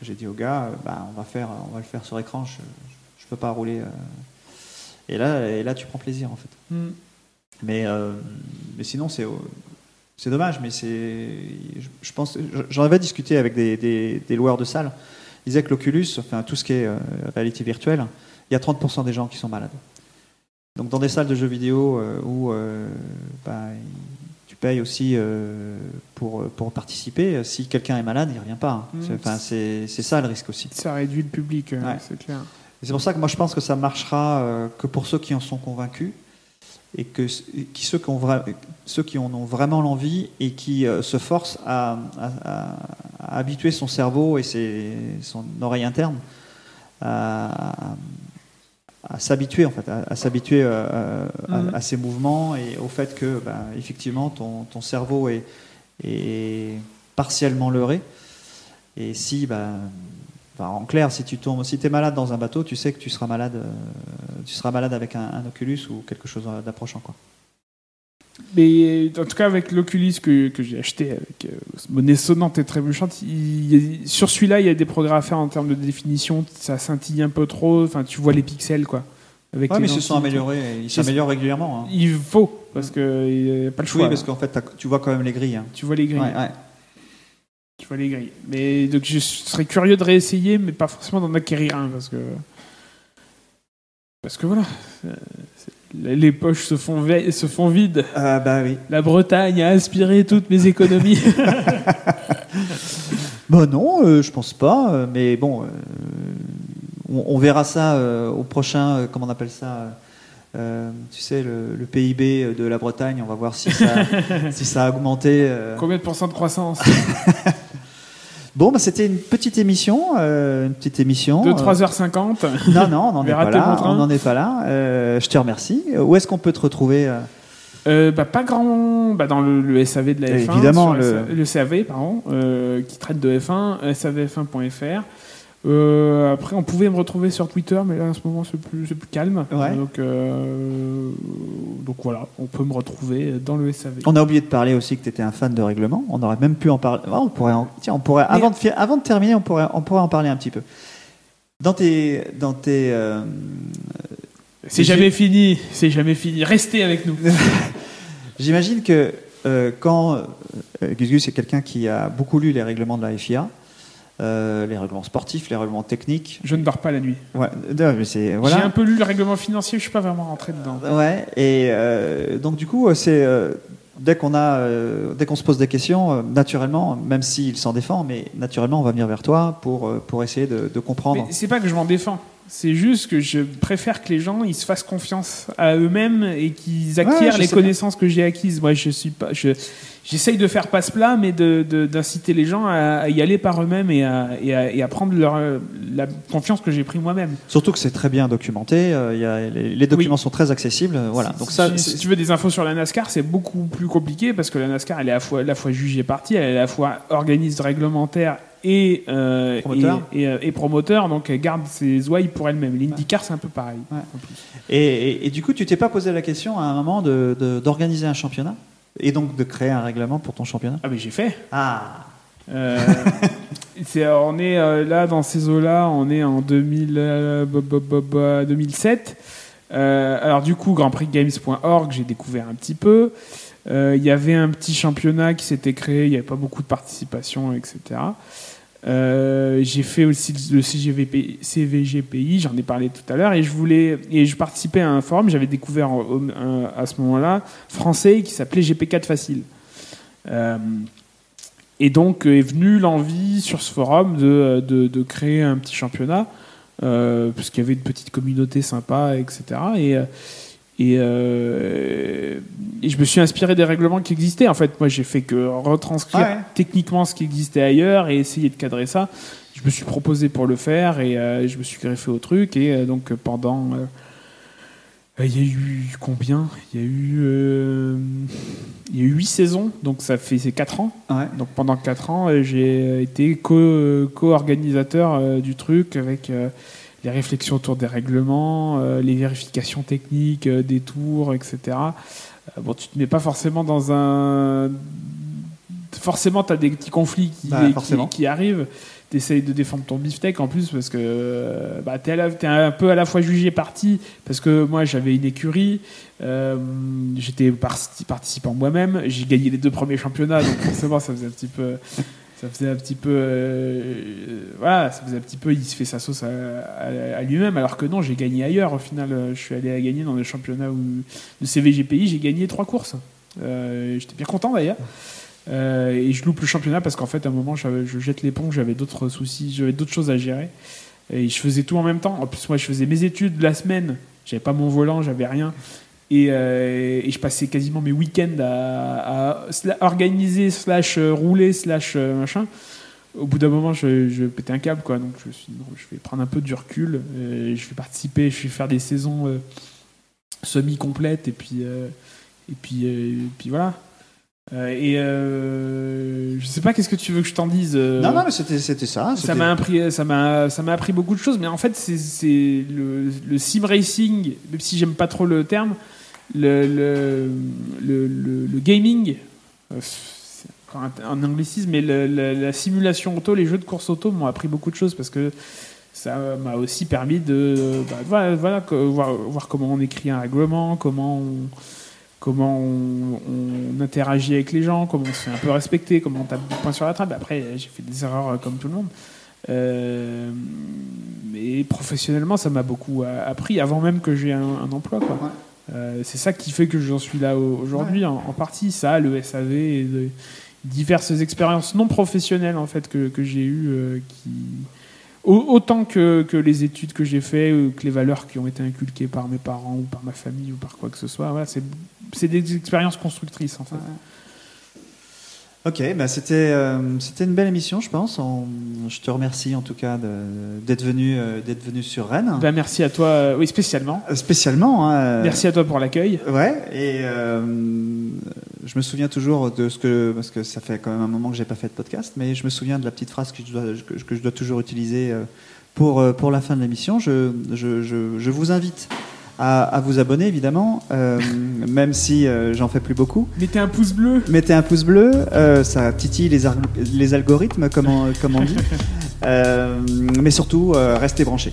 j'ai dit au gars, euh, bah, on, va faire, on va le faire sur écran, je ne peux pas rouler. Euh. Et, là, et là, tu prends plaisir, en fait. Mm. Mais, euh, mais sinon, c'est, c'est dommage. Mais c'est, je, je pense, j'en avais discuté avec des, des, des loueurs de salles. Ils disaient que l'Oculus, enfin, tout ce qui est euh, réalité virtuelle, il y a trente pour cent des gens qui sont malades. Donc dans des salles de jeux vidéo euh, où... Euh, bah, paye aussi euh, pour, pour participer. Si quelqu'un est malade, il ne revient pas. Mmh. C'est, c'est, c'est ça le risque aussi. Ça réduit le public, ouais. hein, c'est clair. Et c'est pour ça que moi je pense que ça marchera euh, que pour ceux qui en sont convaincus et que qui, ceux, qui ont vra- ceux qui en ont vraiment l'envie et qui euh, se forcent à, à, à, à habituer son cerveau et ses, son oreille interne à, à à s'habituer en fait, à, à s'habituer euh, mmh. à, à ces mouvements et au fait que, bah, effectivement, ton, ton cerveau est, est partiellement leurré. Et si, bah, bah, en clair, si tu tombes, si t'es malade dans un bateau, tu sais que tu seras malade, euh, tu seras malade avec un, un Oculus ou quelque chose d'approchant, quoi. Mais en tout cas, avec l'Oculus que, que j'ai acheté avec euh, monnaie sonnante et trébuchante, il, il, sur celui-là, il y a des progrès à faire en termes de définition. Ça scintille un peu trop. Enfin, tu vois les pixels, quoi. Oui, mais ils se sont améliorés. Ils s'améliorent régulièrement. Hein. Il faut, parce qu'il n'y a pas le choix. Oui, parce qu'en fait, tu vois quand même les grilles. Hein. Tu vois les grilles. Ouais, ouais. Tu vois les grilles. Mais donc, je serais curieux de réessayer, mais pas forcément d'en acquérir un, parce que parce que voilà. Les poches se font, ve- se font vides. Euh, bah, oui. La Bretagne a aspiré toutes mes économies. Bah non, euh, je pense pas. Mais bon, euh, on, on verra ça euh, au prochain. Euh, comment on appelle ça euh, Tu sais, le, le P I B de la Bretagne. On va voir si ça, si ça a augmenté. Euh... Combien de pourcents de croissance? Bon, bah, c'était une petite émission, euh, une petite émission. De trois heures cinquante. Euh... Non, non, on n'en est, est pas là. Euh, je te remercie. Où est-ce qu'on peut te retrouver? euh... Euh, bah, Pas grand. Bah, dans le, le S A V de la F un. Évidemment. Le... le S A V, pardon, euh, qui traite de F un, S A V F un point F R. Euh, après, on pouvait me retrouver sur Twitter, mais là, en ce moment, c'est plus, c'est plus calme. Ouais. Donc, euh, donc voilà, on peut me retrouver dans le S A V. On a oublié de parler aussi que tu étais un fan de règlement. On aurait même pu en parler. Ah, on pourrait en... Tiens, on pourrait avant de, avant de terminer, on pourrait, on pourrait en parler un petit peu. Dans tes, dans tes. Euh... C'est, c'est jamais j'ai... fini. C'est jamais fini. Restez avec nous. J'imagine que euh, quand euh, Gus Gus est quelqu'un qui a beaucoup lu les règlements de la F I A. Euh, les règlements sportifs, les règlements techniques. Je ne dors pas la nuit. Ouais, mais c'est, voilà. J'ai un peu lu le règlement financier, je suis pas vraiment rentré dedans. Ouais. Et euh, donc du coup, c'est euh, dès qu'on a, euh, dès qu'on se pose des questions, euh, naturellement, même s'il s'en défend, mais naturellement, on va venir vers toi pour euh, pour essayer de, de comprendre. Mais c'est pas que je m'en défends. C'est juste que je préfère que les gens ils se fassent confiance à eux-mêmes et qu'ils acquièrent ouais, les connaissances bien. Que j'ai acquises. Moi, je suis pas, je, j'essaye de faire passe plat, mais de, de, d'inciter les gens à y aller par eux-mêmes et à, et à, et à prendre leur, la confiance que j'ai prise moi-même. Surtout que c'est très bien documenté. Euh, y a, les, les documents oui. sont très accessibles. Voilà. Donc ça, si, si tu veux des infos sur la NASCAR, c'est beaucoup plus compliqué parce que la NASCAR, elle est à la fois, la fois juge et partie, elle est à la fois organisme réglementaire. Et, euh, promoteur. Et, et, et promoteur, donc elle garde ses ouailles pour elle-même. L'IndyCar, c'est un peu pareil. Ouais. En plus. Et, et, et du coup, tu t'es pas posé la question à un moment de, de, d'organiser un championnat et donc de créer un règlement pour ton championnat? Ah, mais j'ai fait. Ah euh, c'est, on est euh, là, dans ces eaux-là, on est en deux mille, euh, deux mille sept. Euh, alors, du coup, grand prix games point org, j'ai découvert un petit peu. Il euh, y avait un petit championnat qui s'était créé, il n'y avait pas beaucoup de participation, et cetera. Euh, j'ai fait aussi le C V G P I, j'en ai parlé tout à l'heure, et je voulais et je participais à un forum, j'avais découvert à ce moment-là français qui s'appelait G P quatre Facile. Euh, et donc est venue l'envie sur ce forum de, de, de créer un petit championnat, euh, parce qu'il y avait une petite communauté sympa, et cetera. Et Et, euh, et je me suis inspiré des règlements qui existaient. En fait, moi, j'ai fait que retranscrire ouais. techniquement ce qui existait ailleurs et essayer de cadrer ça. Je me suis proposé pour le faire et euh, je me suis greffé au truc. Et euh, donc, pendant... Il euh, y a eu combien ? Il y a eu... Euh, il y a eu huit saisons, donc ça fait c'est quatre ans. Ouais. Donc, pendant quatre ans, j'ai été co- co-organisateur euh, du truc avec... Euh, les réflexions autour des règlements, euh, les vérifications techniques, euh, des tours, et cetera. Euh, bon, tu te mets pas forcément dans un... Forcément, tu as des petits conflits qui, bah, qui, qui arrivent. Tu essayes de défendre ton beefsteak en plus parce que euh, bah, tu es un peu à la fois jugé parti parce que moi, j'avais une écurie, euh, j'étais par- participant moi-même, j'ai gagné les deux premiers championnats, donc forcément, ça faisait un petit peu... Ça faisait un petit peu, euh, voilà, ça faisait un petit peu, il se fait sa sauce à, à, à lui-même, alors que non, j'ai gagné ailleurs. Au final, je suis allé à gagner dans le championnat de C V G P I, j'ai gagné trois courses. Euh, j'étais bien content d'ailleurs. Euh, et je loupe le championnat parce qu'en fait, à un moment, je, je jette l'éponge, j'avais d'autres soucis, j'avais d'autres choses à gérer. Et je faisais tout en même temps. En plus, moi, je faisais mes études la semaine, j'avais pas mon volant, j'avais rien. Et, euh, et je passais quasiment mes week-ends à, à sla- organiser, slash euh, rouler, slash euh, machin. Au bout d'un moment, je, je pétais un câble, quoi. Donc je me suis dit, non, je vais prendre un peu du recul. Euh, je vais participer, je vais faire des saisons euh, semi-complètes. Et puis, euh, et puis, euh, et puis voilà. Euh, et euh, je sais pas, qu'est-ce que tu veux que je t'en dise euh, Non, non, mais c'était, c'était ça. C'était... Ça m'a appris, ça m'a, ça m'a appris beaucoup de choses. Mais en fait, c'est, c'est le, le sim racing, même si j'aime pas trop le terme. le, le, le, le, le gaming, c'est un anglicisme, mais le, le, la simulation auto, les jeux de course auto m'ont appris beaucoup de choses, parce que ça m'a aussi permis de bah, voilà, voilà, voir, voir comment on écrit un règlement, comment on, comment on, on interagit avec les gens, comment on se fait un peu respecter, comment on tape des points sur la table. Après, j'ai fait des erreurs comme tout le monde. Euh, mais professionnellement, ça m'a beaucoup appris avant même que j'aie un, un emploi, quoi. Ouais. Euh, c'est ça qui fait que j'en suis là aujourd'hui, ouais. en, en partie. Ça, le S A V et de, diverses expériences non professionnelles en fait que, que j'ai eues, euh, qui, au, autant que, que les études que j'ai fait, que les valeurs qui ont été inculquées par mes parents ou par ma famille ou par quoi que ce soit, voilà, c'est, c'est des expériences constructrices en fait. Ouais. Ok, bah c'était, euh, c'était une belle émission, je pense. On, je te remercie en tout cas de, d'être, venu, euh, d'être venu sur Rennes. Ben, merci à toi, euh, oui, spécialement. Euh, spécialement. Hein, merci à toi pour l'accueil. Ouais, et euh, je me souviens toujours de ce que. Parce que ça fait quand même un moment que je n'ai pas fait de podcast, mais je me souviens de la petite phrase que je dois, que, que je dois toujours utiliser pour, pour la fin de l'émission. Je, je, je, je vous invite. À, à vous abonner évidemment, euh, même si euh, j'en fais plus beaucoup. Mettez un pouce bleu. Mettez un pouce bleu, euh, ça titille les, ar- les algorithmes, comme on, comme on dit. Euh, mais surtout, euh, restez branchés.